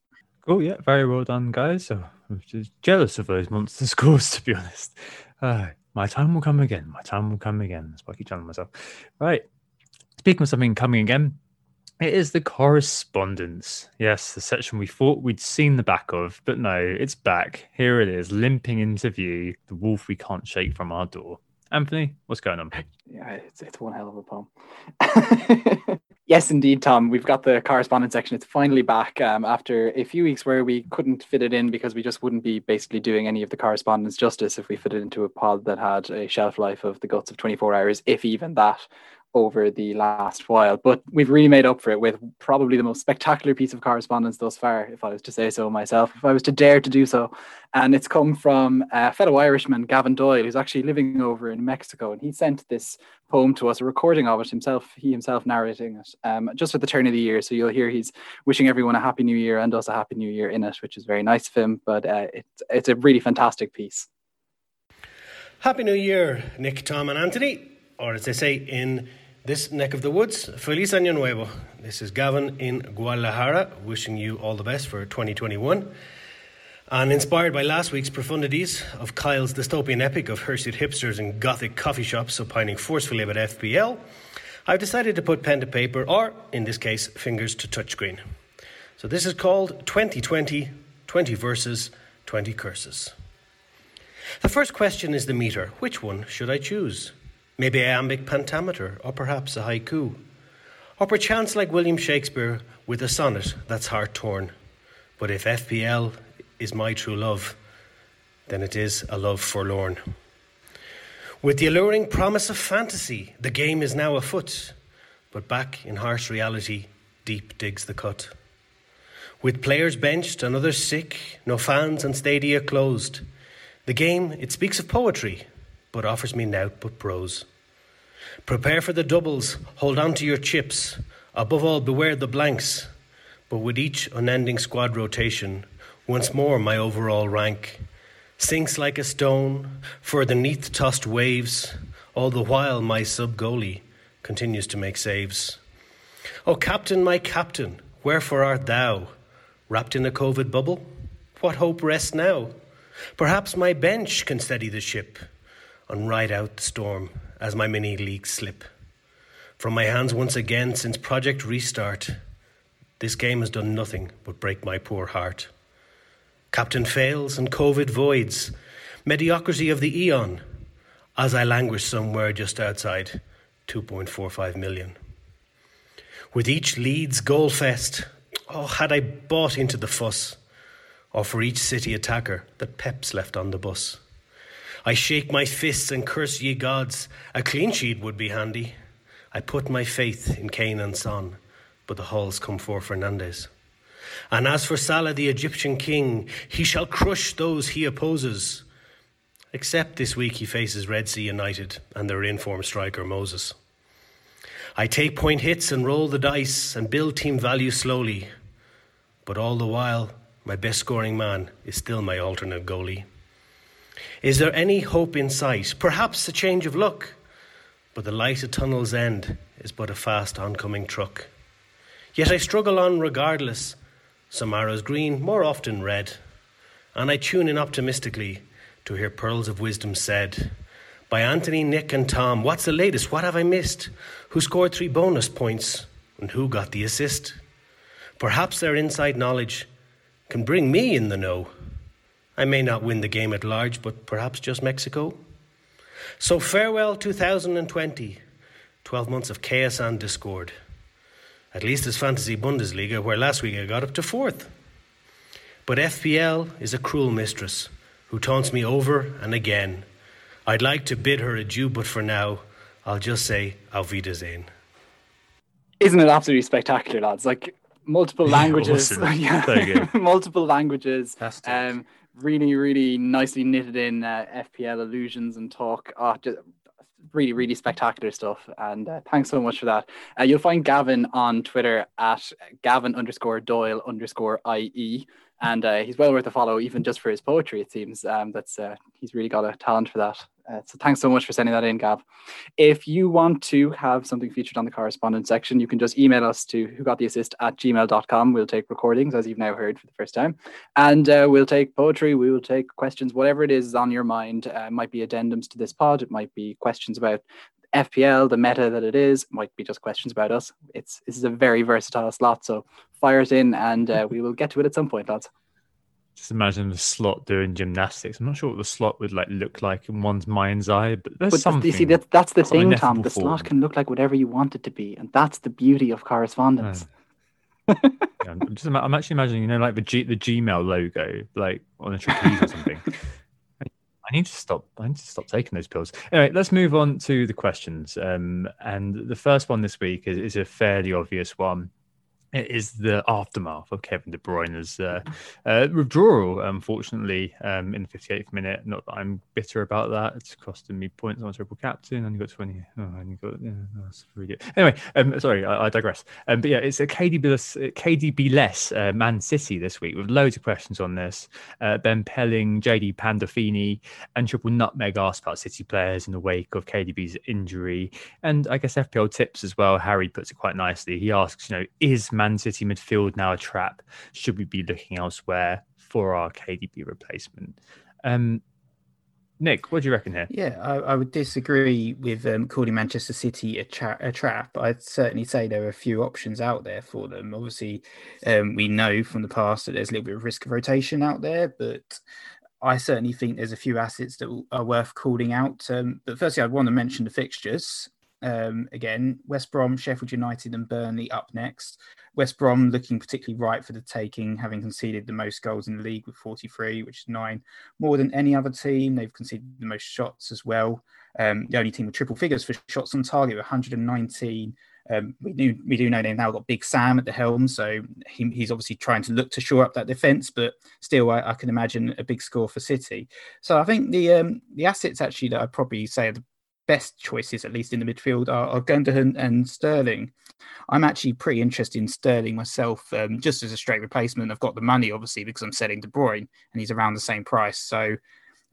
Cool, yeah, very well done, guys. So I'm just jealous of those monster scores, to be honest. Uh, my time will come again. My time will come again. That's what I keep telling myself. Right. Speaking of something coming again, it is the correspondence. Yes, the section we thought we'd seen the back of, but no, it's back. Here it is, limping into view, the wolf we can't shake from our door. Anthony, what's going on? Yeah, it's, it's one hell of a poem. Yes, indeed, Tom. We've got the correspondence section. It's finally back um, after a few weeks where we couldn't fit it in because we just wouldn't be basically doing any of the correspondence justice if we fit it into a pod that had a shelf life of the guts of twenty-four hours, if even that, over the last while. But we've really made up for it with probably the most spectacular piece of correspondence thus far, if I was to say so myself, if I was to dare to do so. And it's come from a fellow Irishman, Gavin Doyle, who's actually living over in Mexico. And he sent this poem to us, a recording of it himself, he himself narrating it, um, just at the turn of the year. So you'll hear he's wishing everyone a happy new year and us a happy new year in it, which is very nice of him. But uh, it's, it's a really fantastic piece. Happy New Year, Nick, Tom and Anthony, or as they say in this neck of the woods, Feliz Año Nuevo. This is Gavin in Guadalajara, wishing you all the best for twenty twenty-one. And inspired by last week's profundities of Kyle's dystopian epic of hirsute hipsters and gothic coffee shops opining forcefully about F P L, I've decided to put pen to paper, or in this case, fingers to touchscreen. So this is called twenty twenty, twenty Verses, twenty Curses. The first question is the meter. Which one should I choose? Maybe iambic pentameter, or perhaps a haiku. Or perchance like William Shakespeare with a sonnet that's heart-torn. But if F P L is my true love, then it is a love forlorn. With the alluring promise of fantasy, the game is now afoot, but back in harsh reality, deep digs the cut. With players benched and others sick, no fans and stadia closed, the game, it speaks of poetry, but offers me nought but prose. Prepare for the doubles, hold on to your chips, above all beware the blanks, but with each unending squad rotation, once more my overall rank sinks like a stone, further neath tossed waves, all the while my sub-goalie continues to make saves. O captain, my captain, wherefore art thou? Wrapped in a COVID bubble? What hope rests now? Perhaps my bench can steady the ship and ride out the storm as my mini-leagues slip. From my hands once again since Project Restart, this game has done nothing but break my poor heart. Captain fails and COVID voids, mediocrity of the eon, as I languish somewhere just outside two point four five million. With each Leeds goal fest, oh, had I bought into the fuss, or for each City attacker that Pep's left on the bus. I shake my fists and curse ye gods, a clean sheet would be handy. I put my faith in Kane and Son, but the hulls come for Fernandes. And as for Salah, the Egyptian king, he shall crush those he opposes. Except this week he faces Red Sea United and their in-form striker Moses. I take point hits and roll the dice and build team value slowly. But all the while, my best scoring man is still my alternate goalie. Is there any hope in sight? Perhaps a change of luck. But the light at tunnel's end is but a fast oncoming truck. Yet I struggle on regardless, some arrows green, more often red, and I tune in optimistically to hear pearls of wisdom said by Anthony, Nick and Tom. What's the latest? What have I missed? Who scored three bonus points and who got the assist? Perhaps their inside knowledge can bring me in the know. I may not win the game at large, but perhaps just Mexico. So farewell two thousand twenty, twelve months of chaos and discord. At least as Fantasy Bundesliga, where last week I got up to fourth. But F P L is a cruel mistress who taunts me over and again. I'd like to bid her adieu, but for now, I'll just say Auf Wiedersehen. Isn't it absolutely spectacular, lads? Like, multiple languages. Awesome. Yeah. Multiple languages. Um, really, really nicely knitted in uh, F P L allusions and talk. Oh, just really, really spectacular stuff. And uh, thanks so much for that. Uh, you'll find Gavin on Twitter at Gavin underscore Doyle underscore I E. And uh, he's well worth a follow, even just for his poetry, it seems. Um, that's uh, he's really got a talent for that. Uh, so thanks so much for sending that in, Gav. If you want to have something featured on the correspondence section, you can just email us to who got the assist at gmail dot com. We'll take recordings, as you've now heard for the first time. And uh, we'll take poetry, we will take questions, whatever it is on your mind. Uh, it might be addendums to this pod. It might be questions about F P L, the meta that it is. It might be just questions about us. It's This is a very versatile slot, so fire it in and uh, we will get to it at some point, lads. Just imagine the slot doing gymnastics. I'm not sure what the slot would like look like in one's mind's eye, but there's but something. You see, that's, that's the thing, Tom. The form. Slot can look like whatever you want it to be, and that's the beauty of correspondence. Yeah. yeah, I'm, just, I'm actually imagining, you know, like the G, the Gmail logo, like on a trapeze or something. I need to stop. I need to stop taking those pills. Anyway, let's move on to the questions. Um, and the first one this week is, is a fairly obvious one. It is the aftermath of Kevin De Bruyne's uh, uh, withdrawal, unfortunately, um, in the fifty-eighth minute. Not that I'm bitter about that. It's costing me points. I'm a triple captain. And you got twenty. Oh, and you got... Yeah, that's pretty good. Anyway, um, sorry, I, I digress. Um, but yeah, it's a K D B less, K D B less uh, Man City this week with loads of questions on this. Uh, Ben Pelling, J D Pandolfini, and Triple Nutmeg asked about City players in the wake of K D B's injury. And I guess F P L tips as well. Harry puts it quite nicely. He asks, you know, is Man City midfield now a trap? Should we be looking elsewhere for our K D B replacement? Um, Nick, what do you reckon here? Yeah, I, I would disagree with um, calling Manchester City a, tra- a trap. I'd certainly say there are a few options out there for them. Obviously, um, we know from the past that there's a little bit of risk of rotation out there, but I certainly think there's a few assets that are worth calling out. Um, but firstly, I'd want to mention the fixtures. Um, again, West Brom, Sheffield United and Burnley up next. West Brom looking particularly ripe for the taking, having conceded the most goals in the league with forty-three, which is nine more than any other team. They've conceded the most shots as well. Um, the only team with triple figures for shots on target with one hundred nineteen. Um, we, do, we do know they've now got Big Sam at the helm, so he, he's obviously trying to look to shore up that defence, but still I, I can imagine a big score for City. So I think the um, the assets actually that I'd probably say are the best choices, at least in the midfield, are, are Gundogan and Sterling. I'm actually pretty interested in Sterling myself, um, just as a straight replacement. I've got the money, obviously, because I'm selling De Bruyne and he's around the same price. So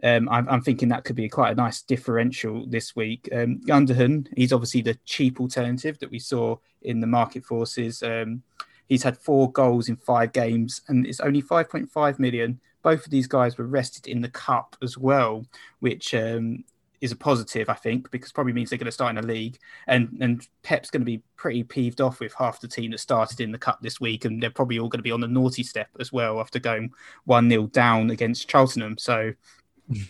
um, I'm, I'm thinking that could be quite a nice differential this week. Um, Gundogan, he's obviously the cheap alternative that we saw in the market forces. Um, he's had four goals in five games and it's only five point five million. Both of these guys were rested in the cup as well, which... Um, is a positive, I think, because probably means they're going to start in a league. And and Pep's going to be pretty peeved off with half the team that started in the Cup this week. And they're probably all going to be on the naughty step as well after going one nil down against Cheltenham. So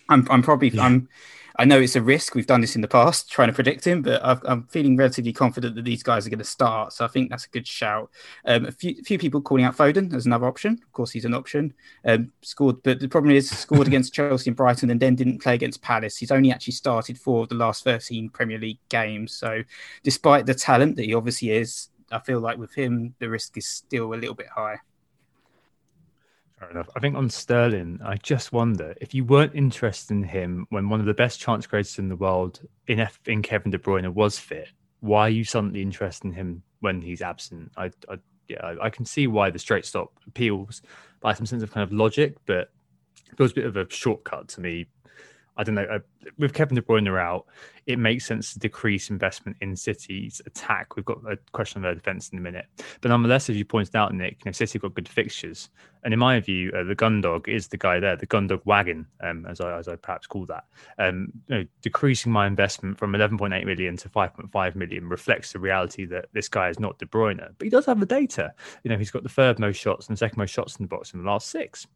I'm I'm probably... Yeah. I'm I know it's a risk. We've done this in the past, trying to predict him, but I've, I'm feeling relatively confident that these guys are going to start. So I think that's a good shout. Um, a few, few people calling out Foden as another option. Of course, he's an option. Um, scored, but the problem is scored against Chelsea and Brighton and then didn't play against Palace. He's only actually started four of the last thirteen Premier League games. So despite the talent that he obviously is, I feel like with him, the risk is still a little bit high. Fair enough. I think on Sterling, I just wonder if you weren't interested in him when one of the best chance creators in the world in, F- in Kevin De Bruyne was fit, why are you suddenly interested in him when he's absent? I, I, yeah, I, I can see why the straight stop appeals by some sense of kind of logic, but it feels a bit of a shortcut to me. I don't know, uh, with Kevin De Bruyne out, it makes sense to decrease investment in City's attack. We've got a question on their defence in a minute. But nonetheless, as you pointed out, Nick, you know, City got good fixtures. And in my view, uh, the gun dog is the guy there, the gun dog wagon, um, as I as I perhaps call that. Um, you know, decreasing my investment from eleven point eight million to five point five million reflects the reality that this guy is not De Bruyne. But he does have the data. You know, he's got the third most shots and the second most shots in the box in the last six.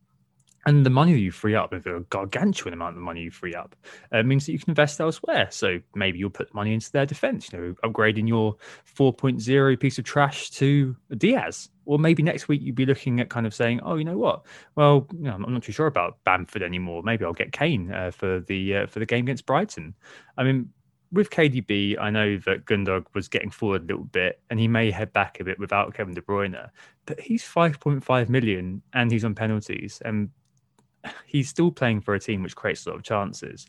And the money you free up, if a gargantuan amount of money you free up, uh, means that you can invest elsewhere. So maybe you'll put money into their defence, you know, upgrading your four point oh piece of trash to Diaz. Or maybe next week you'd be looking at kind of saying, oh, you know what? Well, you know, I'm not too sure about Bamford anymore. Maybe I'll get Kane uh, for the uh, for the game against Brighton. I mean, with K D B, I know that Gundogan was getting forward a little bit and he may head back a bit without Kevin De Bruyne, but he's five point five million and he's on penalties and he's still playing for a team which creates a lot of chances.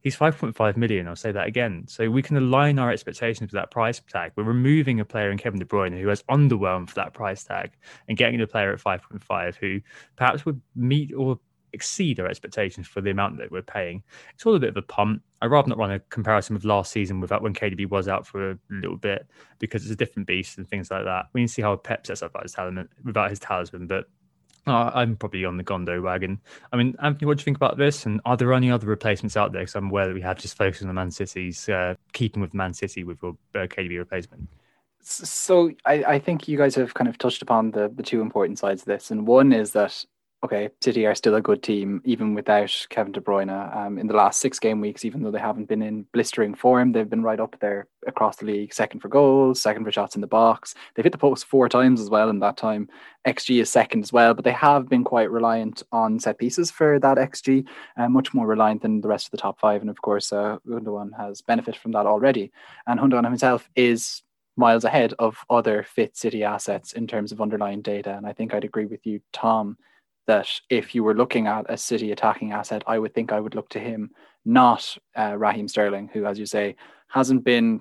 He's five point five million, I'll say that again. So we can align our expectations with that price tag. We're removing a player in Kevin De Bruyne who has underwhelmed for that price tag and getting a player at five point five who perhaps would meet or exceed our expectations for the amount that we're paying. It's all a bit of a punt. I'd rather not run a comparison with last season without when K D B was out for a little bit because it's a different beast and things like that. We need to see how Pep sets up his talent without his talisman, but oh, I'm probably on the Gondo wagon. I mean, Anthony, what do you think about this? And are there any other replacements out there? Because I'm aware that we have just focused on the Man City's, uh, keeping with Man City with your uh, K D B replacement. So I, I think you guys have kind of touched upon the, the two important sides of this. And one is that, okay, City are still a good team, even without Kevin De Bruyne. Um, in the last six game weeks, even though they haven't been in blistering form, they've been right up there across the league, second for goals, second for shots in the box. They've hit the post four times as well in that time. X G is second as well, but they have been quite reliant on set pieces for that X G, uh, much more reliant than the rest of the top five. And of course, uh, Gundogan has benefited from that already. And Gundogan himself is miles ahead of other fit City assets in terms of underlying data. And I think I'd agree with you, Tom, that if you were looking at a City attacking asset, I would think I would look to him, not uh, Raheem Sterling, who, as you say, hasn't been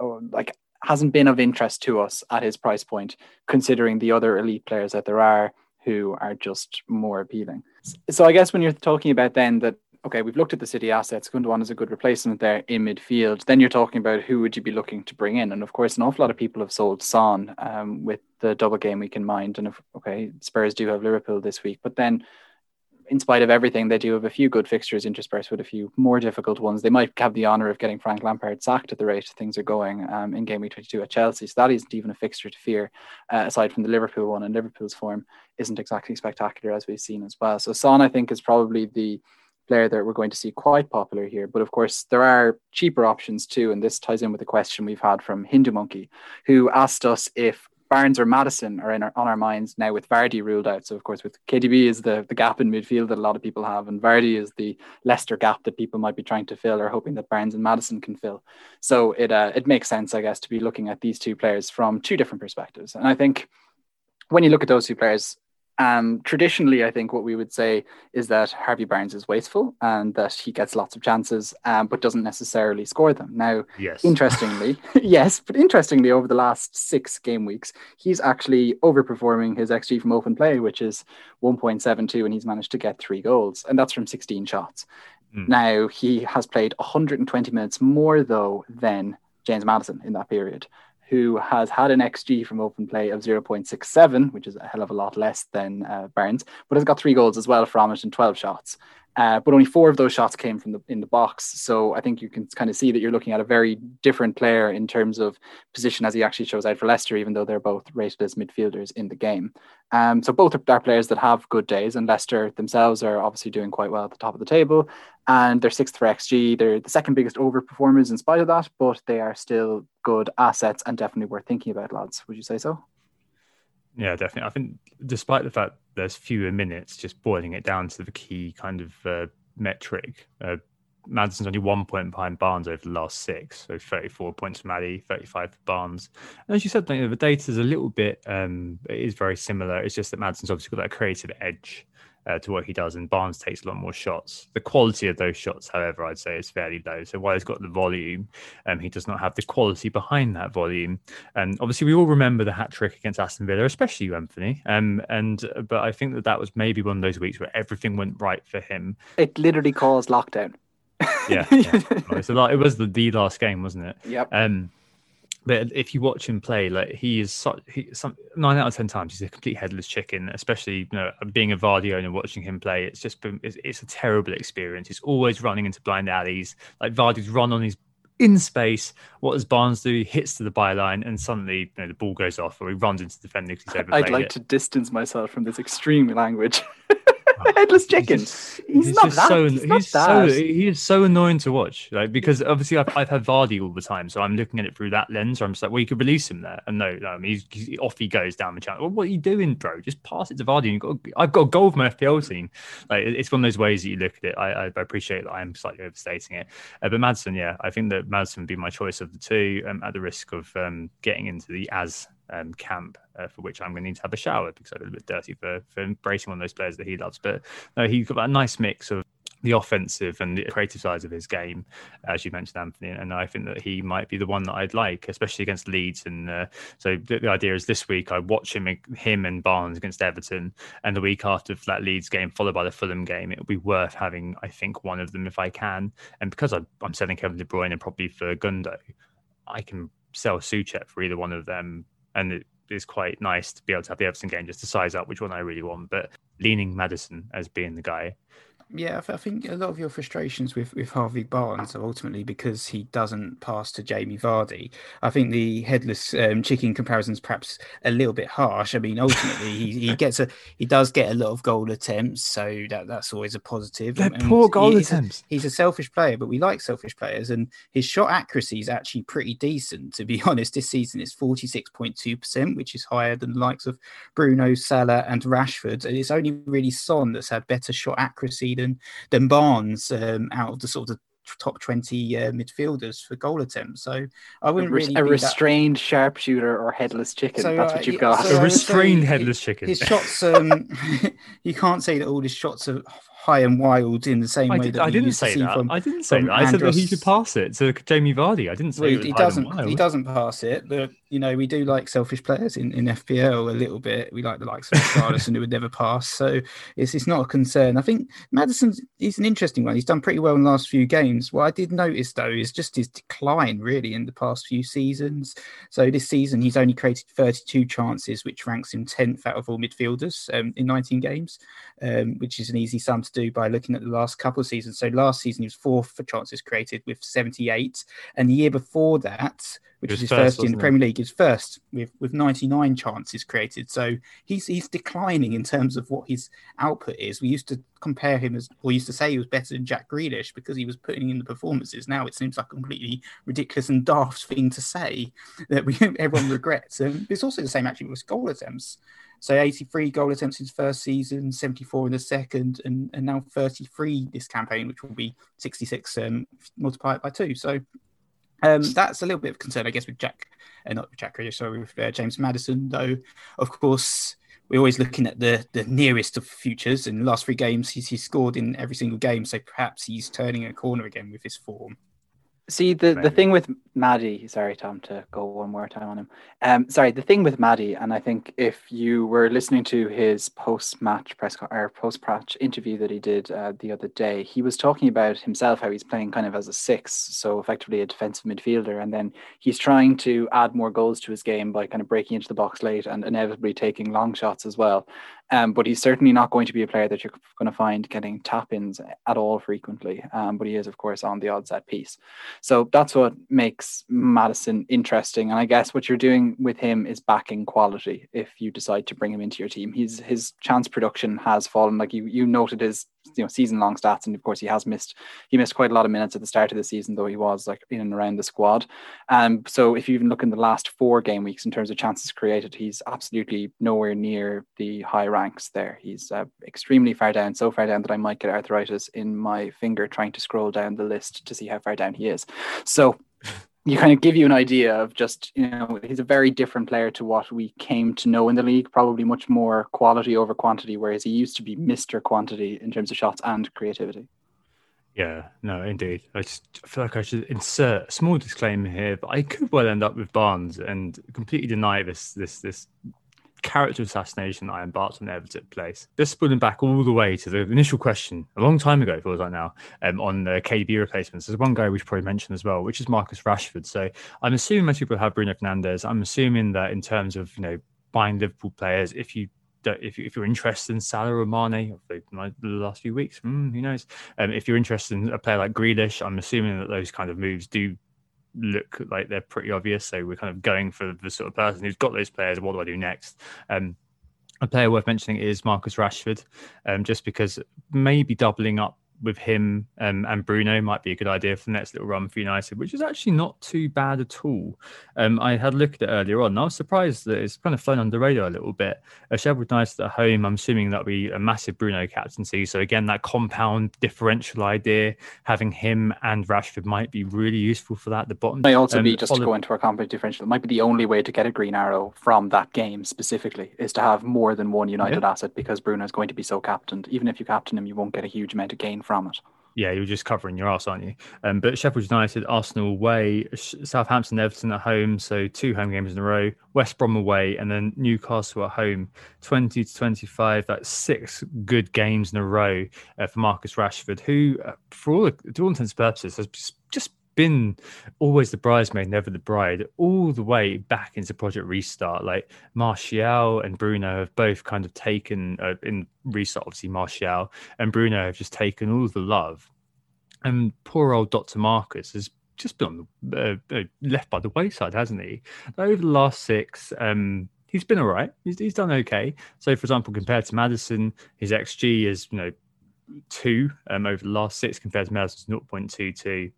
oh, like hasn't been of interest to us at his price point, considering the other elite players that there are who are just more appealing. So I guess when you're talking about then that, okay, we've looked at the City assets, Gundogan is a good replacement there in midfield, then you're talking about who would you be looking to bring in? And of course, an awful lot of people have sold Son um, with the double game week in mind. And if, okay, Spurs do have Liverpool this week, but then in spite of everything, they do have a few good fixtures interspersed with a few more difficult ones. They might have the honour of getting Frank Lampard sacked at the rate things are going um, in game week twenty-two at Chelsea. So that isn't even a fixture to fear, uh, aside from the Liverpool one, and Liverpool's form isn't exactly spectacular as we've seen as well. So Son, I think, is probably the player that we're going to see quite popular here, but of course there are cheaper options too, and this ties in with a question we've had from Hindu Monkey, who asked us if Barnes or Maddison are in our, on our minds now with Vardy ruled out. So of course, with K D B is the, the gap in midfield that a lot of people have, and Vardy is the Leicester gap that people might be trying to fill or hoping that Barnes and Maddison can fill. So it uh, it makes sense, I guess, to be looking at these two players from two different perspectives. And I think when you look at those two players, Um, traditionally, I think what we would say is that Harvey Barnes is wasteful and that he gets lots of chances, um, but doesn't necessarily score them. Now, yes. interestingly, yes, but interestingly, over the last six game weeks, he's actually overperforming his X G from open play, which is one point seven two, and he's managed to get three goals, and that's from sixteen shots. Mm. Now, he has played one hundred twenty minutes more, though, than James Maddison in that period, who has had an X G from open play of zero point six seven, which is a hell of a lot less than uh, Barnes, but has got three goals as well from it and twelve shots. Uh, but only four of those shots came from the in the box. So I think you can kind of see that you're looking at a very different player in terms of position as he actually shows out for Leicester, even though they're both rated as midfielders in the game. Um, so both are players that have good days, and Leicester themselves are obviously doing quite well at the top of the table. And they're sixth for X G. They're the second biggest overperformers in spite of that, but they are still good assets and definitely worth thinking about, lads. Would you say so? Yeah, definitely. I think despite the fact there's fewer minutes, just boiling it down to the key kind of uh, metric, uh, Madison's only one point behind Barnes over the last six. So thirty-four points for Maddie, thirty-five for Barnes. And as you said, the data is a little bit, um, it is very similar. It's just that Madison's obviously got that creative edge Uh, to what he does, and Barnes takes a lot more shots. The quality of those shots, however, I'd say is fairly low. So while he's got the volume, um, he does not have the quality behind that volume. And obviously we all remember the hat-trick against Aston Villa, especially you, Anthony. Um, and But I think that that was maybe one of those weeks where everything went right for him. It literally caused lockdown. Yeah, yeah. Right. So like, it was the, the last game, wasn't it? Yep. Um, but if you watch him play, like he is such he, some, nine out of ten times he's a complete headless chicken. Especially, you know, being a Vardy owner, watching him play, it's just been it's, it's a terrible experience. He's always running into blind alleys. Like Vardy's run on his in space. What does Barnes do? He hits to the byline, and suddenly you know, the ball goes off, or he runs into the defender because he's overplayed. I'd like it. to distance myself from this extreme language. Headless chicken. He's, he's, he's not that. So, he's he's not that. So, he is so annoying to watch, like, because obviously I've, I've had Vardy all the time, so I'm looking at it through that lens. Where I'm just like, well, you could release him there, and no, no, I mean, he's, he's, off he goes down the channel. Well, what are you doing, bro? Just pass it to Vardy. And got, I've got a goal with my F P L team. Like, it's one of those ways that you look at it. I, I appreciate that I'm slightly overstating it, uh, but Maddison, yeah, I think that Maddison would be my choice of the two, um, at the risk of um, getting into the as. Um, camp uh, for which I'm going to need to have a shower because I'm a little bit dirty for, for embracing one of those players that he loves. But no, he's got that nice mix of the offensive and the creative sides of his game, as you mentioned, Anthony. And I think that he might be the one that I'd like, especially against Leeds. And uh, so the, the idea is this week I watch him, him and Barnes against Everton, and the week after that Leeds game, followed by the Fulham game, it'll be worth having, I think, one of them if I can. And because I, I'm selling Kevin De Bruyne and probably for Gundo, I can sell Souček for either one of them. And it is quite nice to be able to have the Everton game just to size up which one I really want, but leaning Maddison as being the guy. Yeah, I think a lot of your frustrations with, with Harvey Barnes are ultimately because he doesn't pass to Jamie Vardy. I think the headless um, chicken comparison is perhaps a little bit harsh. I mean, ultimately, he, he gets a he does get a lot of goal attempts, so that, that's always a positive. They're and poor goal he, attempts. He's a, he's a selfish player, but we like selfish players, and his shot accuracy is actually pretty decent, to be honest. This season, it's forty-six point two percent, which is higher than the likes of Bruno, Salah, and Rashford. And it's only really Son that's had better shot accuracy Than, than Barnes um, out of the sort of the top twenty uh, midfielders for goal attempts. So I wouldn't a really a restrained that... sharpshooter or headless chicken. So, that's uh, what you've got. So a restrained headless chicken. His shots. Um, you can't say that all his shots are high and wild in the same I way did, that I didn't, say that. From, I didn't say that. I didn't say that. I said that he should pass it to Jamie Vardy. I didn't say well, it he doesn't. He doesn't pass it. But, you know, we do like selfish players in, in F P L a little bit. We like the likes of Maddison who would never pass. So it's it's not a concern. I think Maddison is an interesting one. He's done pretty well in the last few games. What I did notice though is just his decline really in the past few seasons. So this season he's only created thirty-two chances, which ranks him tenth out of all midfielders um, in nineteen games, um, which is an easy sum to do by looking at the last couple of seasons. So last season he was fourth for chances created with seventy-eight, and the year before that, which was his first, first in the Premier League, he was first with, with ninety-nine chances created. So he's he's declining in terms of what his output is. We used to compare him as, or used to say he was better than Jack Grealish because he was putting in the performances. Now it seems like a completely ridiculous and daft thing to say that we everyone regrets. And it's also the same actually with goal attempts. So eighty-three goal attempts in his first season, seventy-four in the second, and, and now thirty-three this campaign, which will be sixty-six um, multiplied by two. So Um, that's a little bit of concern, I guess, with Jack, uh, not with Jack, sorry, with uh, James Maddison, though, of course, we're always looking at the, the nearest of futures. In the last three games, he's, he's scored in every single game, so perhaps he's turning a corner again with his form. See, the, the thing with Maddie, sorry, Tom, to go one more time on him. Um, sorry, the thing with Maddie, and I think if you were listening to his post-match press co- or post-match interview that he did uh, the other day, he was talking about himself, how he's playing kind of as a six, so effectively a defensive midfielder, and then he's trying to add more goals to his game by kind of breaking into the box late and inevitably taking long shots as well. Um, but he's certainly not going to be a player that you're going to find getting tap-ins at all frequently. Um, but he is, of course, on the odds at piece. So that's what makes Maddison interesting. And I guess what you're doing with him is backing quality if you decide to bring him into your team. He's, his chance production has fallen. Like you you noted his you know season-long stats, and of course he has missed he missed quite a lot of minutes at the start of the season, though he was like in and around the squad. Um, so if you even look in the last four game weeks in terms of chances created, he's absolutely nowhere near the high ranks there. He's uh, extremely far down, so far down that I might get arthritis in my finger trying to scroll down the list to see how far down he is. So you kind of give you an idea of just, you know, he's a very different player to what we came to know in the league, probably much more quality over quantity, whereas he used to be Mister Quantity in terms of shots and creativity. Yeah, no, indeed. I just feel like I should insert a small disclaimer here, but I could well end up with Barnes and completely deny this this this character assassination that I embarked on at Everton Place. This pulling back all the way to the initial question a long time ago, it feels like now, um, on the K D B replacements. There's one guy we should probably mention as well, which is Marcus Rashford. So I'm assuming most people have Bruno Fernandes. I'm assuming that in terms of, you know, buying Liverpool players, if you If, you, if you're interested in Salah or Mane over the last few weeks, mm, who knows? Um, if you're interested in a player like Grealish, I'm assuming that those kind of moves do look like they're pretty obvious. So we're kind of going for the sort of person who's got those players. What do I do next? Um, a player worth mentioning is Marcus Rashford, um, just because maybe doubling up with him um, and Bruno might be a good idea for the next little run for United, which is actually not too bad at all. Um, I had a look at it earlier on, and I was surprised that it's kind of flown under the radar a little bit. Uh, Sheffield United at home, I'm assuming that'll be a massive Bruno captaincy. So again, that compound differential idea, having him and Rashford might be really useful for that. The bottom may also um, be just follow- to go into a compound differential. It might be the only way to get a green arrow from that game specifically is to have more than one United yeah. asset, because Bruno is going to be so captained. Even if you captain him, you won't get a huge amount of gain from from it. Yeah, you're just covering your arse, aren't you? Um, but Sheffield United, Arsenal away, Southampton, Everton at home, so two home games in a row, West Brom away, and then Newcastle at home. twenty to twenty-five, that's six good games in a row uh, for Marcus Rashford, who, uh, for all, to all intents and purposes, has just been always the bridesmaid, never the bride, all the way back into Project Restart. Like Martial and Bruno have both kind of taken uh, in Restart, obviously Martial and Bruno have just taken all the love, and poor old Doctor Marcus has just been on the, uh, left by the wayside, hasn't he? Over the last six, um, he's been all right. He's, he's done okay. So, for example, compared to Maddison, his X G is you know two um, over the last six compared to Madison's zero point two two.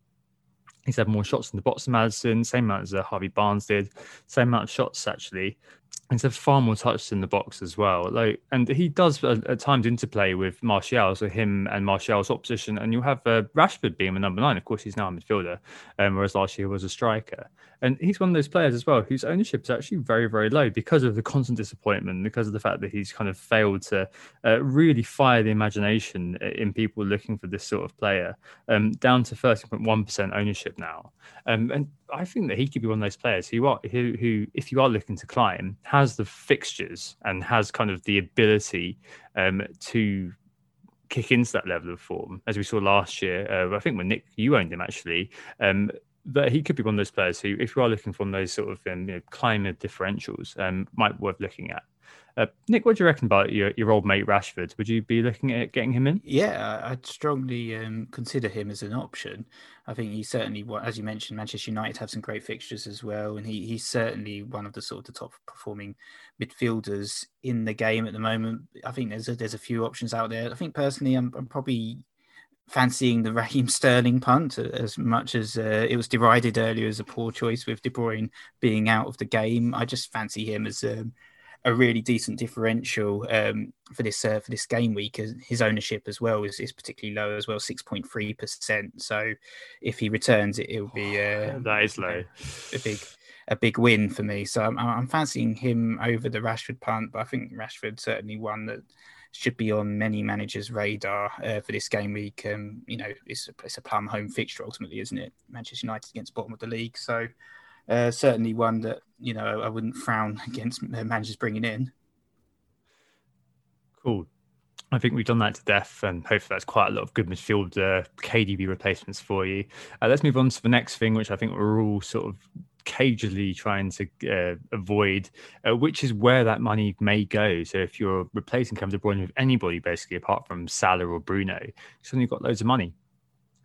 He's had more shots in the box than Maddison, same amount as uh, Harvey Barnes did, same amount of shots actually. And he's had far more touches in the box as well. Like, and he does uh, at times interplay with Martial, so him and Martial's opposition. And you'll have uh, Rashford being the number nine. Of course, he's now a midfielder, um, whereas last year he was a striker. And he's one of those players as well whose ownership is actually very, very low because of the constant disappointment, because of the fact that he's kind of failed to uh, really fire the imagination in people looking for this sort of player, um, down to thirty point one percent ownership now. Um, and I think that he could be one of those players who, are, who, who, if you are looking to climb, has the fixtures and has kind of the ability um, to kick into that level of form, as we saw last year. Uh, I think when Nick, you owned him actually, um, that he could be one of those players who, if you are looking for those sort of um, you know, climber differentials, um, might be worth looking at. Uh, Nick, what do you reckon about your, your old mate Rashford? Would you be looking at getting him in? Yeah, I'd strongly um, consider him as an option. I think he certainly, as you mentioned, Manchester United have some great fixtures as well, and he he's certainly one of the sort of the top performing midfielders in the game at the moment. I think there's a, there's a few options out there. I think personally, I'm, I'm probably fancying the Raheem Sterling punt, as much as uh, it was derided earlier as a poor choice with De Bruyne being out of the game. I just fancy him as um, a really decent differential um, for this uh, for this game week. His ownership as well is, is particularly low as well, six point three percent. So if he returns, it will be uh, that is low, a big a big win for me. So I'm, I'm fancying him over the Rashford punt, but I think Rashford's certainly one that should be on many managers' radar uh, for this game week. Um, you know, it's a, it's a plum home fixture ultimately, isn't it? Manchester United against bottom of the league. So uh, certainly one that, you know, I wouldn't frown against managers bringing in. Cool. I think we've done that to death, and hopefully that's quite a lot of good midfield uh, K D B replacements for you. Uh, let's move on to the next thing, which I think we're all sort of cagily trying to uh, avoid, uh, which is where that money may go. So if you're replacing Kevin De Bruyne with anybody, basically, apart from Salah or Bruno, you've suddenly got loads of money.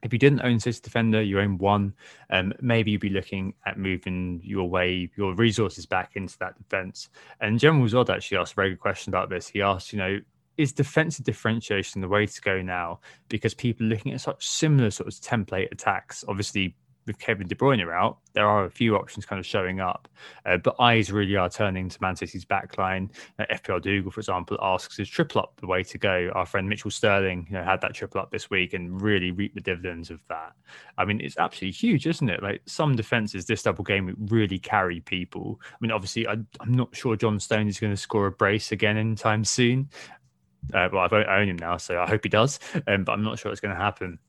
If you didn't own City Defender, you own one, um, maybe you'd be looking at moving your way, your resources back into that defence. And General Zod actually asked a very good question about this. He asked, you know, is defensive differentiation the way to go now? Because people are looking at such similar sort of template attacks. Obviously, with Kevin De Bruyne out, there are a few options kind of showing up, uh, but eyes really are turning to Man City's backline. Uh, F P L Dougal, for example, asks, is triple up the way to go? Our friend Mitchell Sterling, you know, had that triple up this week and really reaped the dividends of that. I mean, it's absolutely huge, isn't it? Like, some defenses this double game really carry people. I mean, obviously, I, I'm not sure John Stones is going to score a brace again anytime soon. Uh, well, I own him now, so I hope he does, um, but I'm not sure it's going to happen.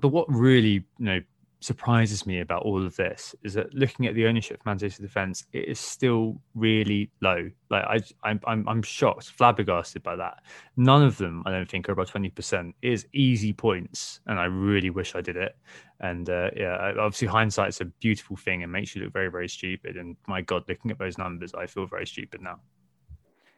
But what really, you know, surprises me about all of this is that looking at the ownership of Manchester defence, it is still really low. Like I, I'm, I'm, I'm shocked, flabbergasted by that. None of them, I don't think, are about twenty percent. It is easy points, and I really wish I did it. And uh, yeah, obviously hindsight's a beautiful thing and makes you look very, very stupid. And my God, looking at those numbers, I feel very stupid now.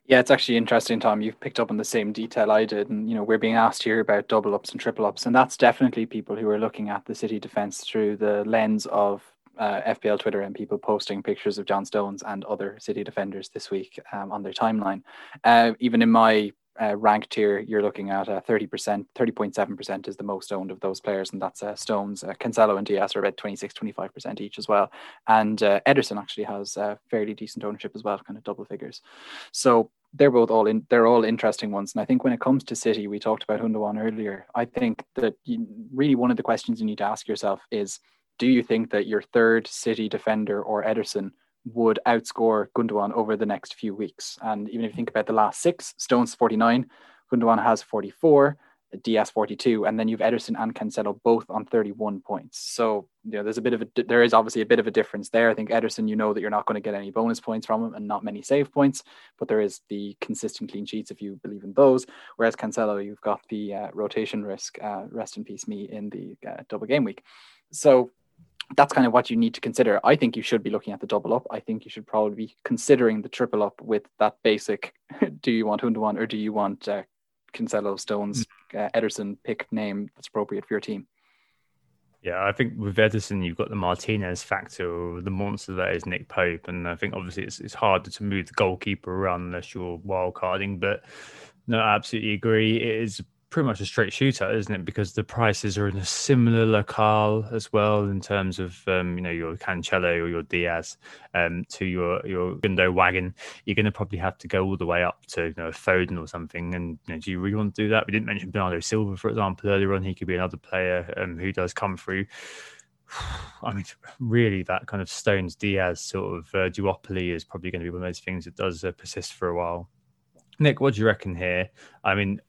Yeah, it's actually interesting, Tom. You've picked up on the same detail I did. And, you know, we're being asked here about double ups and triple ups. And that's definitely people who are looking at the City defence through the lens of uh, F P L Twitter and people posting pictures of John Stones and other City defenders this week um, on their timeline. Uh, even in my uh, ranked tier, you're looking at uh, thirty percent, thirty point seven percent is the most owned of those players. And that's uh, Stones. Uh, Cancelo and Dias are about twenty-six, twenty-five percent each as well. And uh, Ederson actually has uh, fairly decent ownership as well, kind of double figures. So, They're both all in. They're all interesting ones, and I think when it comes to City, we talked about Gundogan earlier. I think that you, really one of the questions you need to ask yourself is: do you think that your third City defender or Ederson would outscore Gundogan over the next few weeks? And even if you think about the last six, Stones forty-nine, Gundogan has forty-four, Dias forty-two, and then you've Ederson and Cancelo both on thirty-one points. So you know there's a bit of a there is obviously a bit of a difference there. I think Ederson, you know that you're not going to get any bonus points from him and not many save points, but there is the consistent clean sheets if you believe in those. Whereas Cancelo, you've got the uh, rotation risk. Uh, rest in peace, me in the uh, double game week. So that's kind of what you need to consider. I think you should be looking at the double up. I think you should probably be considering the triple up with that basic: do you want Gundogan or do you want Uh, Cancelo, Stones, uh, Ederson pick name that's appropriate for your team. Yeah, I think with Ederson, you've got the Martinez factor. The monster that is Nick Pope, and I think obviously it's it's harder to move the goalkeeper around unless you're wild carding. But no, I absolutely agree. It is pretty much a straight shootout, isn't it? Because the prices are in a similar locale as well in terms of um, you know your Cancelo or your Dias um, to your your Gundo wagon. You're going to probably have to go all the way up to you know Foden or something. And you know, do you really want to do that? We didn't mention Bernardo Silva, for example, earlier on. He could be another player um, who does come through. I mean, really, that kind of Stones Dias sort of uh, duopoly is probably going to be one of those things that does uh, persist for a while. Nick, what do you reckon here? I mean,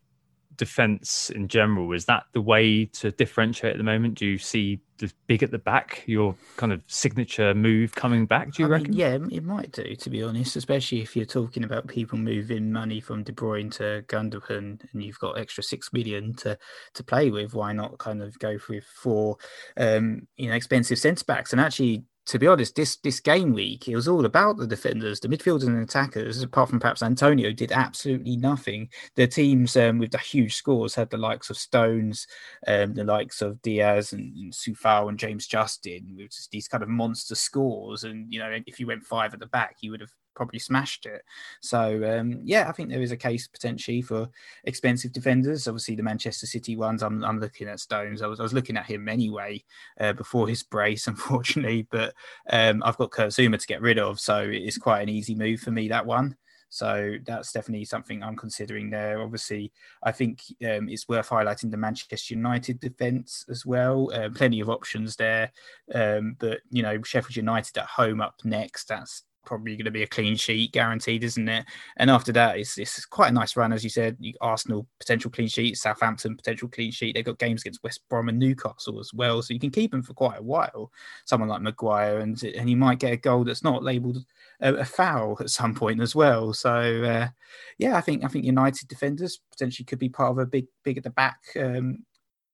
defense in general, is that the way to differentiate at the moment? Do you see the big at the back, your kind of signature move coming back, do you I reckon? Mean, yeah, it might do, to be honest, especially if you're talking about people moving money from De Bruyne to Gundogan and you've got extra six million to, to play with. Why not kind of go with four um, you know, expensive centre-backs? And actually, to be honest, this this game week, it was all about the defenders, the midfielders and attackers, apart from perhaps Antonio, did absolutely nothing. The teams um, with the huge scores had the likes of Stones, um, the likes of Dias and, and Soufal and James Justin, which is these kind of monster scores. And, you know, if you went five at the back, you would have probably smashed it. So, um, yeah, I think there is a case potentially for expensive defenders. Obviously, the Manchester City ones, I'm, I'm looking at Stones. I was, I was looking at him anyway uh, before his brace, unfortunately. But um, I've got Kurt Zuma to get rid of, so it is quite an easy move for me, that one. So that's definitely something I'm considering there. Obviously, I think um, it's worth highlighting the Manchester United defence as well. Uh, plenty of options there. Um, but, you know, Sheffield United at home up next, that's probably going to be a clean sheet guaranteed, isn't it? And after that, it's, it's quite a nice run, as you said. Arsenal potential clean sheet, Southampton potential clean sheet. They've got games against West Brom and Newcastle as well, so you can keep them for quite a while. Someone like Maguire, and and you might get a goal that's not labelled a, a foul at some point as well. So uh, yeah, I think I think United defenders potentially could be part of a big big at the back Um,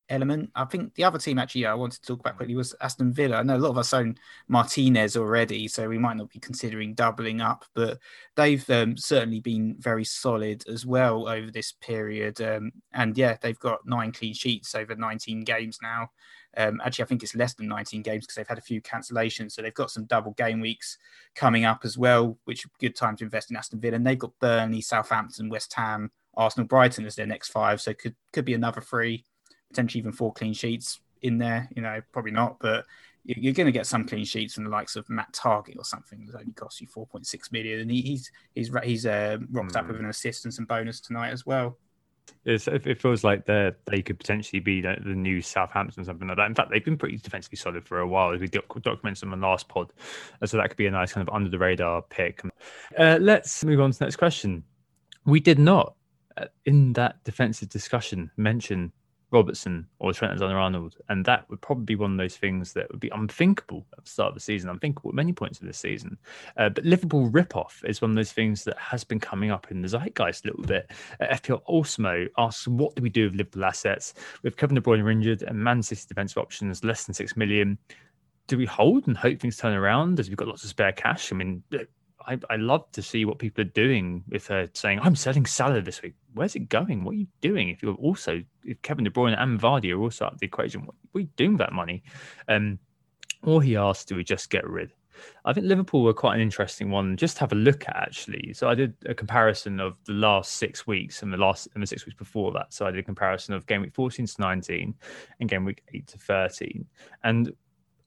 element. I think the other team actually I wanted to talk about quickly was Aston Villa. I know a lot of us own Martinez already, so we might not be considering doubling up, but they've um, certainly been very solid as well over this period. Um, and yeah, they've got nine clean sheets over nineteen games now. Um, actually, I think it's less than nineteen games because they've had a few cancellations. So they've got some double game weeks coming up as well, which good time to invest in Aston Villa. And they've got Burnley, Southampton, West Ham, Arsenal, Brighton as their next five. So could could be another three, potentially even four clean sheets in there. You know, probably not, but you're going to get some clean sheets from the likes of Matt Target or something that only costs you four point six million. And he's he's he's uh, rocked mm. up with an assist and some bonus tonight as well. It's, it feels like they they could potentially be the, the new Southampton or something like that. In fact, they've been pretty defensively solid for a while, as we doc- documented on the last pod. And so that could be a nice kind of under the radar pick. Uh, let's move on to the next question. We did not, uh, in that defensive discussion, mention Robertson or Trent Alexander-Arnold, and that would probably be one of those things that would be unthinkable at the start of the season, unthinkable at many points of this season. Uh, but Liverpool rip-off is one of those things that has been coming up in the zeitgeist a little bit. Uh, F P L Ultimo asks, what do we do with Liverpool assets? With Kevin De Bruyne injured and Man City's defensive options less than six million, do we hold and hope things turn around as we've got lots of spare cash? I mean, I, I love to see what people are doing with uh, saying, I'm selling Salah this week. Where's it going? What are you doing? If you're also, if Kevin De Bruyne and Vardy are also out of the equation, what, what are you doing with that money? Um, or he asked, do we just get rid? I think Liverpool were quite an interesting one. Just have a look at, actually. So I did a comparison of the last six weeks and the last and the six weeks before that. So I did a comparison of game week fourteen to nineteen and game week eight to thirteen. And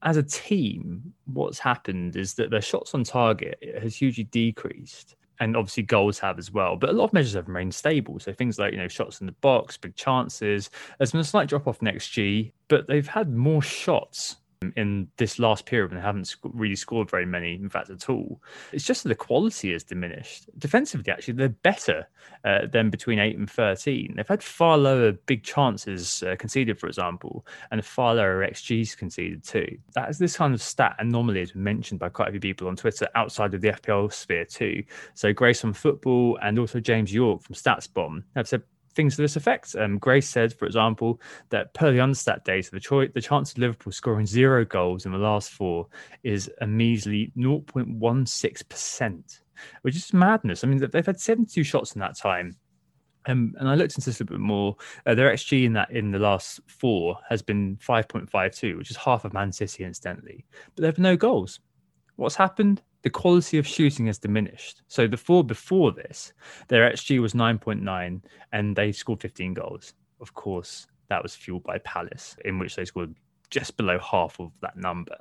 as a team, what's happened is that their shots on target has hugely decreased, and obviously goals have as well. But a lot of measures have remained stable. So things like, you know, shots in the box, big chances. There's been a slight drop off in X G, but they've had more shots in this last period and haven't really scored very many, in fact, at all. It's just that the quality has diminished. Defensively, actually, they're better uh, than between eight and thirteen. They've had far lower big chances uh, conceded, for example, and far lower X Gs conceded too. That is this kind of stat anomaly has been mentioned by quite a few people on Twitter outside of the F P L sphere too. So Grace on Football and also James York from StatsBomb have said things to this effect. Um, Grace said, for example, that per the Unstat data, the, cho- the chance of Liverpool scoring zero goals in the last four is a measly zero point one six percent, which is madness. I mean, they've had seventy-two shots in that time. Um, and I looked into this a little bit more. Uh, their X G in that in the last four has been five point five two, which is half of Man City, incidentally. But there have been no goals. What's happened? The quality of shooting has diminished. So the four before this, their X G was nine point nine and they scored fifteen goals. Of course, that was fueled by Palace, in which they scored just below half of that number.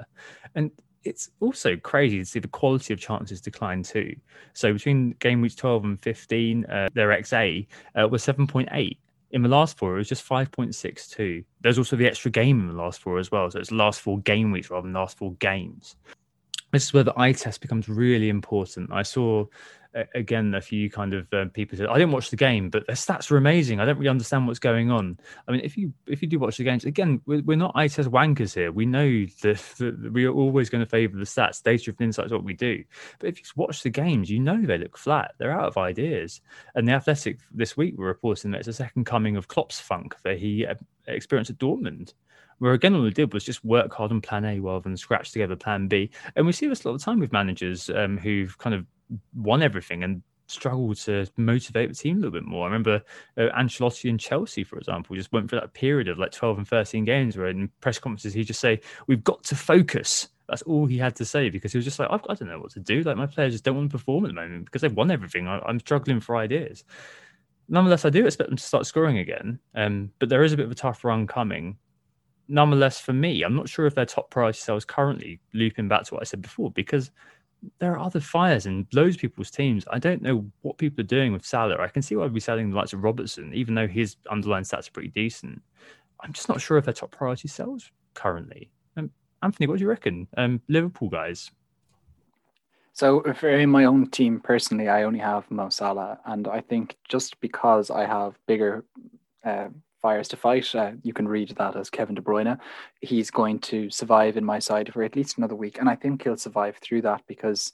And it's also crazy to see the quality of chances decline too. So between game weeks twelve and fifteen, uh, their X A uh, was seven point eight. In the last four, it was just five point six two. There's also the extra game in the last four as well. So it's last four game weeks rather than last four games. This is where the eye test becomes really important. I saw, uh, again, a few kind of uh, people said, I didn't watch the game, but their stats were amazing. I don't really understand what's going on. I mean, if you if you do watch the games, again, we're, we're not eye test wankers here. We know that, that we are always going to favour the stats. Data-driven insight is what we do. But if you watch the games, you know they look flat. They're out of ideas. And The Athletic this week were reporting that it's a second coming of Klopp's funk that he uh, experienced at Dortmund, where again all we did was just work hard on plan A rather than scratch together plan B. And we see this a lot of time with managers um, who've kind of won everything and struggled to motivate the team a little bit more. I remember uh, Ancelotti and Chelsea, for example, just went through that period of like twelve and thirteen games where in press conferences he'd just say, we've got to focus. That's all he had to say, because he was just like, I've, I don't know what to do. Like, my players just don't want to perform at the moment because they've won everything. I, I'm struggling for ideas. Nonetheless, I do expect them to start scoring again, um, but there is a bit of a tough run coming. Nonetheless, for me, I'm not sure if their top priority sales currently, looping back to what I said before, because there are other fires in loads of people's teams. I don't know what people are doing with Salah. I can see why I'd be selling the likes of Robertson, even though his underlying stats are pretty decent. I'm just not sure if their top priority sales currently. Um, Anthony, what do you reckon? Um, Liverpool guys. So for in my own team, personally, I only have Mo Salah. And I think just because I have bigger... Uh, fires to fight. Uh, you can read that as Kevin De Bruyne. He's going to survive in my side for at least another week. And I think he'll survive through that because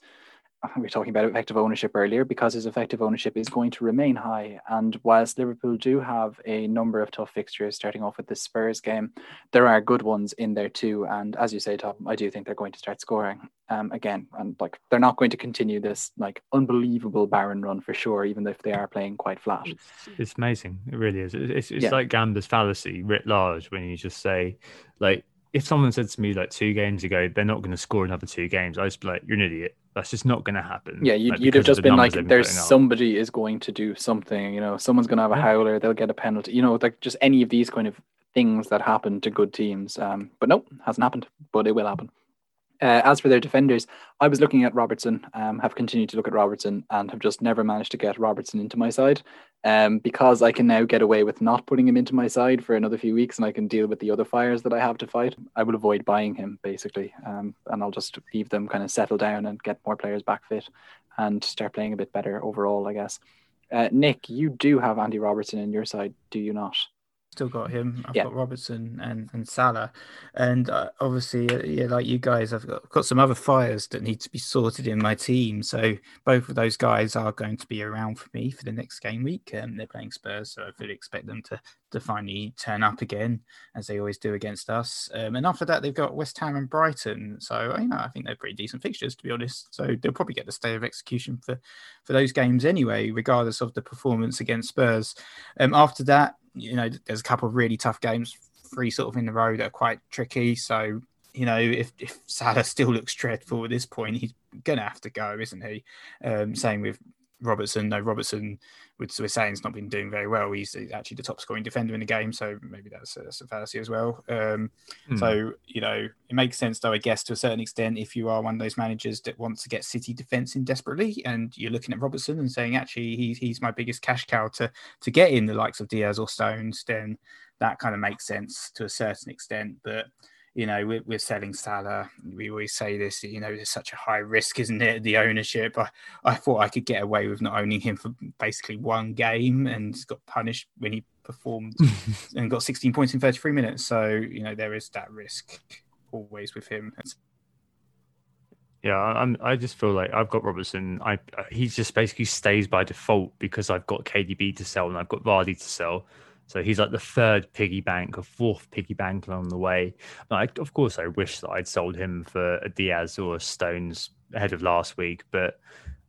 we were talking about effective ownership earlier, because his effective ownership is going to remain high. And whilst Liverpool do have a number of tough fixtures, starting off with the Spurs game, there are good ones in there too. And as you say, Tom, I do think they're going to start scoring um, again. And like, they're not going to continue this like unbelievable barren run for sure, even if they are playing quite flat. It's, it's amazing. It really is. It's, it's, it's yeah. like Gamber's fallacy writ large when you just say, like, if someone said to me like two games ago, they're not going to score another two games, I'd just be like, you're an idiot. That's just not going to happen. Yeah, you'd, like, you'd have just been like, been there's somebody is going to do something. You know, someone's going to have a yeah. howler. They'll get a penalty. You know, like just any of these kind of things that happen to good teams. Um, but no, hasn't happened. But it will happen. Uh, as for their defenders, I was looking at Robertson, um, have continued to look at Robertson and have just never managed to get Robertson into my side um, because I can now get away with not putting him into my side for another few weeks and I can deal with the other fires that I have to fight. I will avoid buying him basically um, and I'll just leave them kind of settle down and get more players back fit and start playing a bit better overall, I guess. Uh, Nick, you do have Andy Robertson in your side, do you not? still got him. I've yeah. got Robertson and, and Salah. And uh, obviously, uh, yeah, like you guys, I've got, got some other fires that need to be sorted in my team. So both of those guys are going to be around for me for the next game week. Um, they're playing Spurs, so I fully expect them to, to finally turn up again, as they always do against us. Um, and after that, they've got West Ham and Brighton. So, you know, I think they're pretty decent fixtures, to be honest. So they'll probably get the stay of execution for, for those games anyway, regardless of the performance against Spurs. Um, after that, you know, there's a couple of really tough games, three sort of in a row that are quite tricky. So, you know, if, if Salah still looks dreadful at this point, he's going to have to go, isn't he? Um, same with Robertson. No, Robertson, we're saying, has not been doing very well. He's actually the top scoring defender in the game. So maybe that's a, that's a fallacy as well. Um, mm. So, you know, it makes sense, though, I guess, to a certain extent, if you are one of those managers that wants to get City defence in desperately and you're looking at Robertson and saying, actually, he, he's my biggest cash cow to, to get in the likes of Diaz or Stones, then that kind of makes sense to a certain extent. But, you know, we're, we're selling Salah. We always say this, you know, it's such a high risk, isn't it? The ownership. I, I thought I could get away with not owning him for basically one game and got punished when he performed and got sixteen points in thirty-three minutes. So, you know, there is that risk always with him. It's- Yeah, I'm. I just feel like I've got Robertson. I he just basically stays by default because I've got K D B to sell and I've got Vardy to sell. So he's like the third piggy bank or fourth piggy bank along the way. I, of course, I wish that I'd sold him for a Diaz or a Stones ahead of last week, but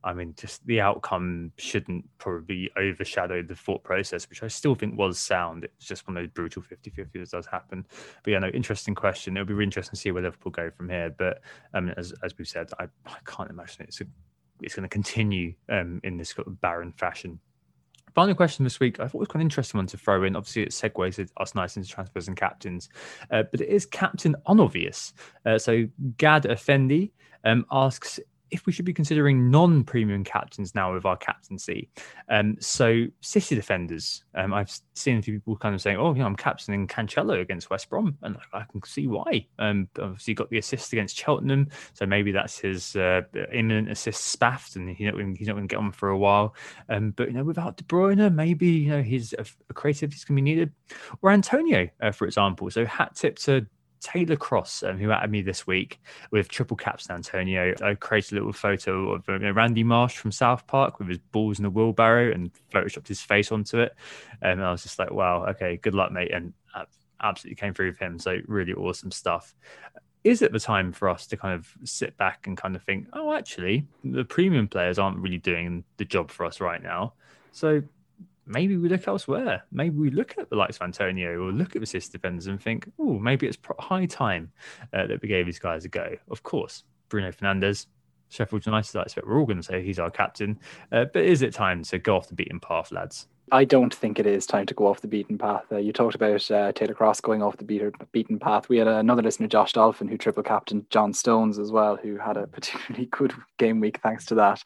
I mean, just the outcome shouldn't probably overshadow the thought process, which I still think was sound. It's just one of those brutal fifty-fifty that does happen. But yeah, no, interesting question. It'll be really interesting to see where Liverpool go from here. But um, as as we've said, I, I can't imagine it's a, it's going to continue um, in this sort of barren fashion. Final question this week, I thought it was quite an interesting one to throw in. Obviously, it segues us nice into transfers and captains, uh, but it is captain unobvious. Uh, so Gad Effendi um, asks if we should be considering non-premium captains now with our captaincy. Um, so City defenders, um, I've seen a few people kind of saying, oh, you know, I'm captaining Cancelo against West Brom, and I can see why. Um, obviously, he got the assist against Cheltenham, so maybe that's his uh, imminent assist spaffed, and he's not going to get on for a while. Um, but you know, without De Bruyne, maybe you know his uh, creativity's going to be needed, or Antonio, uh, for example. So hat tip to Taylor Cross, um, who added me this week with triple caps and Antonio. I created a little photo of you know, Randy Marsh from South Park with his balls in a wheelbarrow and photoshopped his face onto it. And I was just like, wow, okay, good luck, mate. And I absolutely came through with him. So really awesome stuff. Is it the time for us to kind of sit back and kind of think, oh, actually, the premium players aren't really doing the job for us right now. So maybe we look elsewhere. Maybe we look at the likes of Antonio or look at the assist defenders and think, oh, maybe it's high time uh, that we gave these guys a go. Of course, Bruno Fernandes, Sheffield United, I expect we're all going to say he's our captain. Uh, but is it time to go off the beaten path, lads? I don't think it is time to go off the beaten path. Uh, you talked about uh, Taylor Cross going off the beater, beaten path. We had uh, another listener, Josh Dolphin, who triple captained John Stones as well, who had a particularly good game week thanks to that.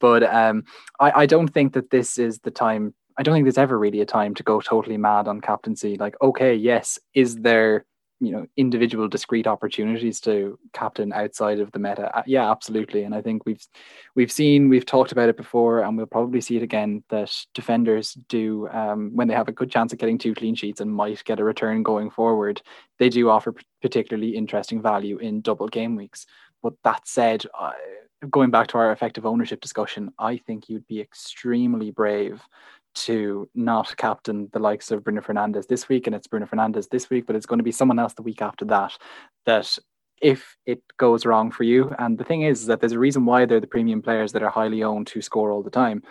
But um, I, I don't think that this is the time. I don't think there's ever really a time to go totally mad on captaincy. Like, okay, yes, is there, you know, individual discrete opportunities to captain outside of the meta? Uh, yeah, absolutely. And I think we've we've seen, we've talked about it before, and we'll probably see it again, that defenders do, um, when they have a good chance of getting two clean sheets and might get a return going forward, they do offer p- particularly interesting value in double game weeks. But that said, uh, going back to our effective ownership discussion, I think you'd be extremely brave to not captain the likes of Bruno Fernandes this week, and it's Bruno Fernandes this week, but it's going to be someone else the week after that, that if it goes wrong for you. And the thing is that there's a reason why they're the premium players that are highly owned who score all the time.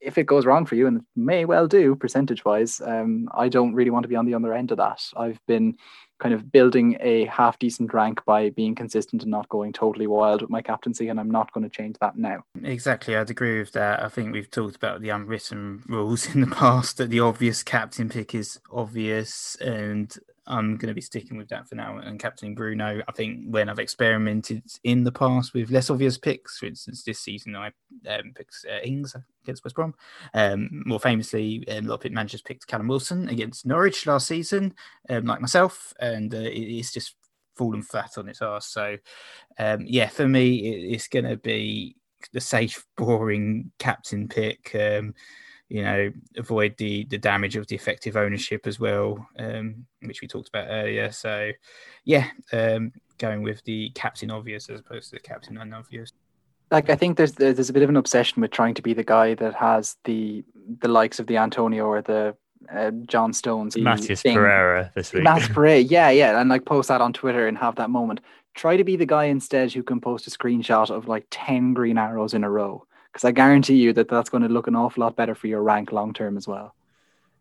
If it goes wrong for you, and it may well do percentage wise, um, I don't really want to be on the other end of that. I've been kind of building a half decent rank by being consistent and not going totally wild with my captaincy, and I'm not going to change that now. Exactly, I'd agree with that. I think we've talked about the unwritten rules in the past that the obvious captain pick is obvious, and I'm going to be sticking with that for now and captaining Bruno. I think when I've experimented in the past with less obvious picks, for instance, this season I um, picked uh, Ings against West Brom. Um, more famously, a lot of pit managers picked Callum Wilson against Norwich last season, um, like myself, and uh, it's just fallen flat on its arse. So, um, yeah, for me, it's going to be the safe, boring captain pick. Um, you know, avoid the the damage of the effective ownership as well, um, which we talked about earlier. So, yeah, um, going with the captain obvious as opposed to the captain unobvious. Like, I think there's there's a bit of an obsession with trying to be the guy that has the the likes of the Antonio or the uh, John Stones. Matthias Pereira this week. Matthias Pereira, yeah, yeah. And, like, post that on Twitter and have that moment. Try to be the guy instead who can post a screenshot of, like, ten green arrows in a row. Because I guarantee you that that's going to look an awful lot better for your rank long-term as well.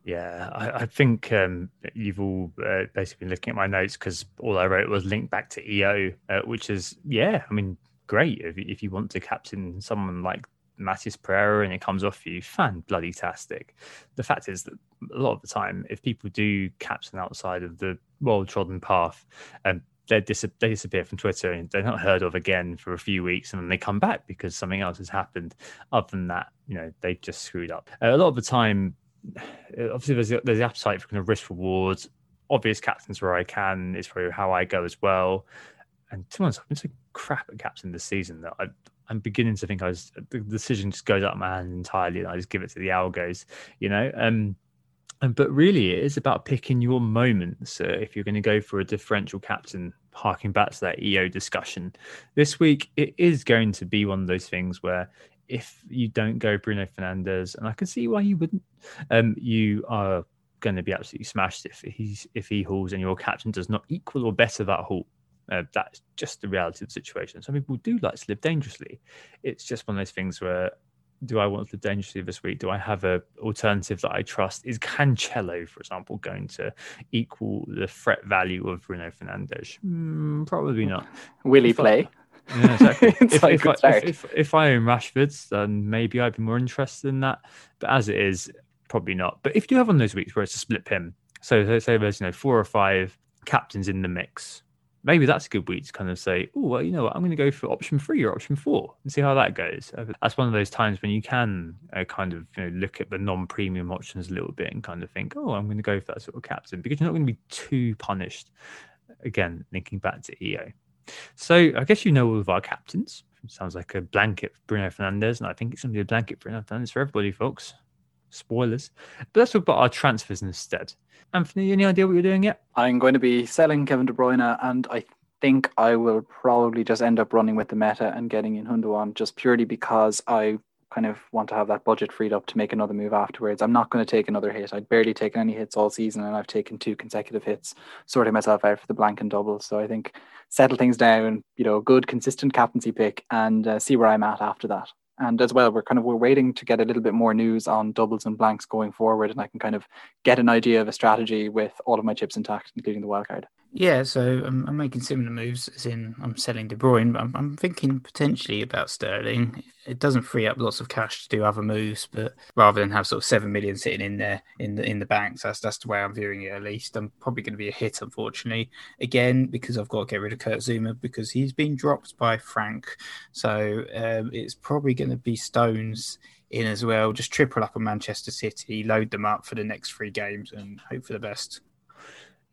Yeah, I, I think um, you've all uh, basically been looking at my notes because all I wrote was link back to E O, uh, which is, yeah, I mean, great if, if you want to captain someone like Matthias Pereira and it comes off you, fan bloody tastic. The fact is that a lot of the time, if people do captain outside of the well-trodden path, um, they disappear from Twitter and they're not heard of again for a few weeks, and then they come back because something else has happened. Other than that, you know, they've just screwed up. Uh, a lot of the time, obviously, there's the, there's the appetite for kind of risk rewards. Obvious captains where I can is probably how I go as well. And to be honest, I've been so crap at captain this season that I, I'm beginning to think I was, the decision just goes out of my hand entirely and I just give it to the algos, you know. Um, And, but really, it is about picking your moments. Uh, if you're going to go for a differential captain, harking back to that E O discussion this week, it is going to be one of those things where if you don't go Bruno Fernandes, and I can see why you wouldn't, um, you are going to be absolutely smashed if he's if he hauls and your captain does not equal or better that haul. Uh, that's just the reality of the situation. Some people do like to live dangerously. It's just one of those things where, do I want to live dangerously this week? Do I have an alternative that I trust? Is Cancelo, for example, going to equal the threat value of Bruno Fernandes? Mm, probably not. Will he if play? I, yeah, exactly. if, like if, I, if, if, if I own Rashford, then maybe I'd be more interested in that. But as it is, probably not. But if you do have one of those weeks where it's a split pin, so let's say there's, you know, four or five captains in the mix, maybe that's a good week to kind of say, oh, well, you know what, I'm going to go for option three or option four and see how that goes. That's one of those times when you can uh, kind of, you know, look at the non-premium options a little bit and kind of think, oh, I'm going to go for that sort of captain, because you're not going to be too punished. Again, linking back to E O. So I guess you know all of our captains. It sounds like a blanket for Bruno Fernandes, and I think it's going to be a blanket for Bruno Fernandes for everybody, folks. Spoilers. But let's talk about our transfers instead. Anthony, any idea what you're doing yet? I'm going to be selling Kevin De Bruyne, and I think I will probably just end up running with the meta and getting in Gundogan, just purely because I kind of want to have that budget freed up to make another move afterwards. I'm not going to take another hit. I've barely taken any hits all season, and I've taken two consecutive hits, sorting myself out for the blank and double. So I think settle things down, you know, good, consistent captaincy pick, and uh, see where I'm at after that. And as well, we're kind of we're waiting to get a little bit more news on doubles and blanks going forward, and I can kind of get an idea of a strategy with all of my chips intact, including the wildcard. Yeah, so I'm, I'm making similar moves, as in I'm selling De Bruyne, but I'm, I'm thinking potentially about Sterling. It doesn't free up lots of cash to do other moves, but rather than have sort of seven million sitting in there in the in the banks, so that's that's the way I'm viewing it at least. I'm probably going to be a hit, unfortunately, again, because I've got to get rid of Kurt Zuma because he's been dropped by Frank. So um, it's probably going to be Stones in as well. Just triple up on Manchester City, load them up for the next three games, and hope for the best.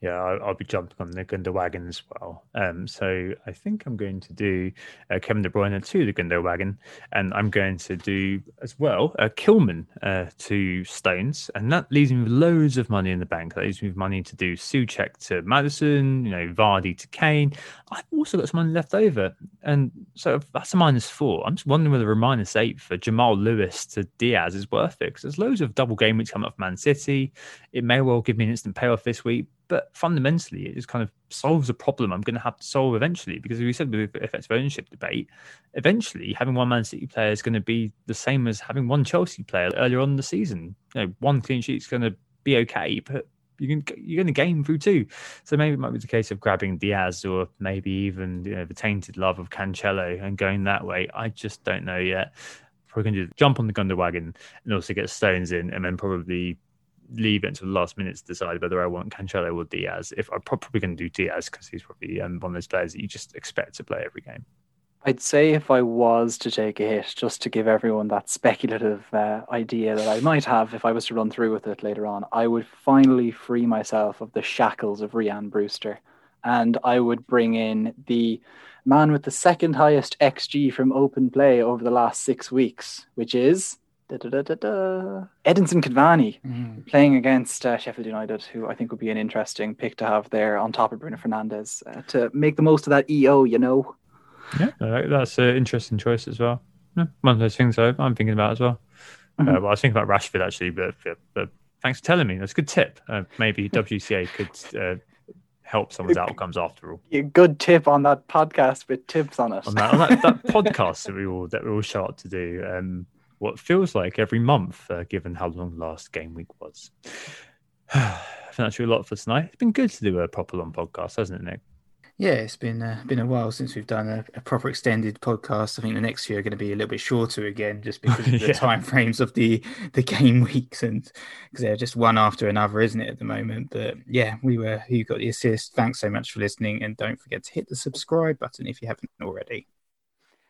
Yeah, I'll, I'll be jumping on the Gundo wagon as well. Um, so I think I'm going to do uh, Kevin De Bruyne to the Gundo wagon, and I'm going to do as well uh, Kilman uh, to Stones, and that leaves me with loads of money in the bank. That leaves me with money to do Souček to Maddison, you know, Vardy to Kane. I've also got some money left over, and so that's a minus four. I'm just wondering whether a minus eight for Jamal Lewis to Diaz is worth it, because there's loads of double game weeks coming up for Man City. It may well give me an instant payoff this week. But fundamentally, it just kind of solves a problem I'm going to have to solve eventually, because as we said with the effective ownership debate, eventually having one Man City player is going to be the same as having one Chelsea player earlier on in the season. You know, one clean sheet is going to be okay, but you're going to game through two. So maybe it might be the case of grabbing Diaz, or maybe even, you know, the tainted love of Cancelo and going that way. I just don't know yet. Probably going to jump on the Gundo wagon and also get Stones in, and then probably leave it until the last minute to decide whether I want Cancelo or Diaz. If I'm probably going to do Diaz, because he's probably um, one of those players that you just expect to play every game. I'd say if I was to take a hit, just to give everyone that speculative uh, idea that I might have if I was to run through with it later on, I would finally free myself of the shackles of Rhian Brewster, and I would bring in the man with the second highest X G from open play over the last six weeks, which is Da, da, da, da, da. Edinson Cavani mm. playing against uh, Sheffield United, who I think would be an interesting pick to have there on top of Bruno Fernandes uh, to make the most of that E O, you know. Yeah, that's an interesting choice as well. Yeah, one of those things I'm thinking about as well. Mm-hmm. Uh, well, I was thinking about Rashford actually, but, but, but thanks for telling me. That's a good tip. Uh, maybe W C A could uh, help someone's outcomes after all. A good tip on that podcast with tips on it. On that, on that, that podcast that we all that we all show up to do. Um, what feels like every month, uh, given how long the last game week was. I think that's a lot for tonight. It's been good to do a proper long podcast, hasn't it, Nick? Yeah, it's been uh, been a while since we've done a, a proper extended podcast. I think the next few are going to be a little bit shorter again, just because of the yeah. time frames of the, the game weeks, and because they're just one after another, isn't it, at the moment? But yeah, we were Who Got the Assist. Thanks so much for listening, and don't forget to hit the subscribe button if you haven't already.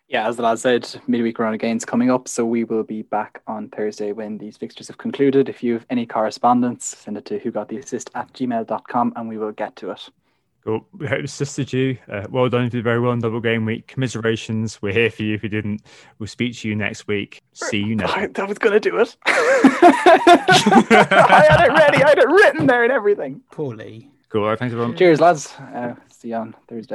Yeah, as the lad said, midweek round of games coming up, so we will be back on Thursday when these fixtures have concluded. If you have any correspondence, send it to who got the assist at gmail dot com and we will get to it. Cool. We hope this assisted you. Uh, well done. You did very well in double game week. Commiserations. We're here for you if you didn't. We'll speak to you next week. See you next week. That was going to do it. I had it ready. I had it written there and everything. Poorly. Cool. All right, thanks, everyone. Cheers, lads. Uh, see you on Thursday.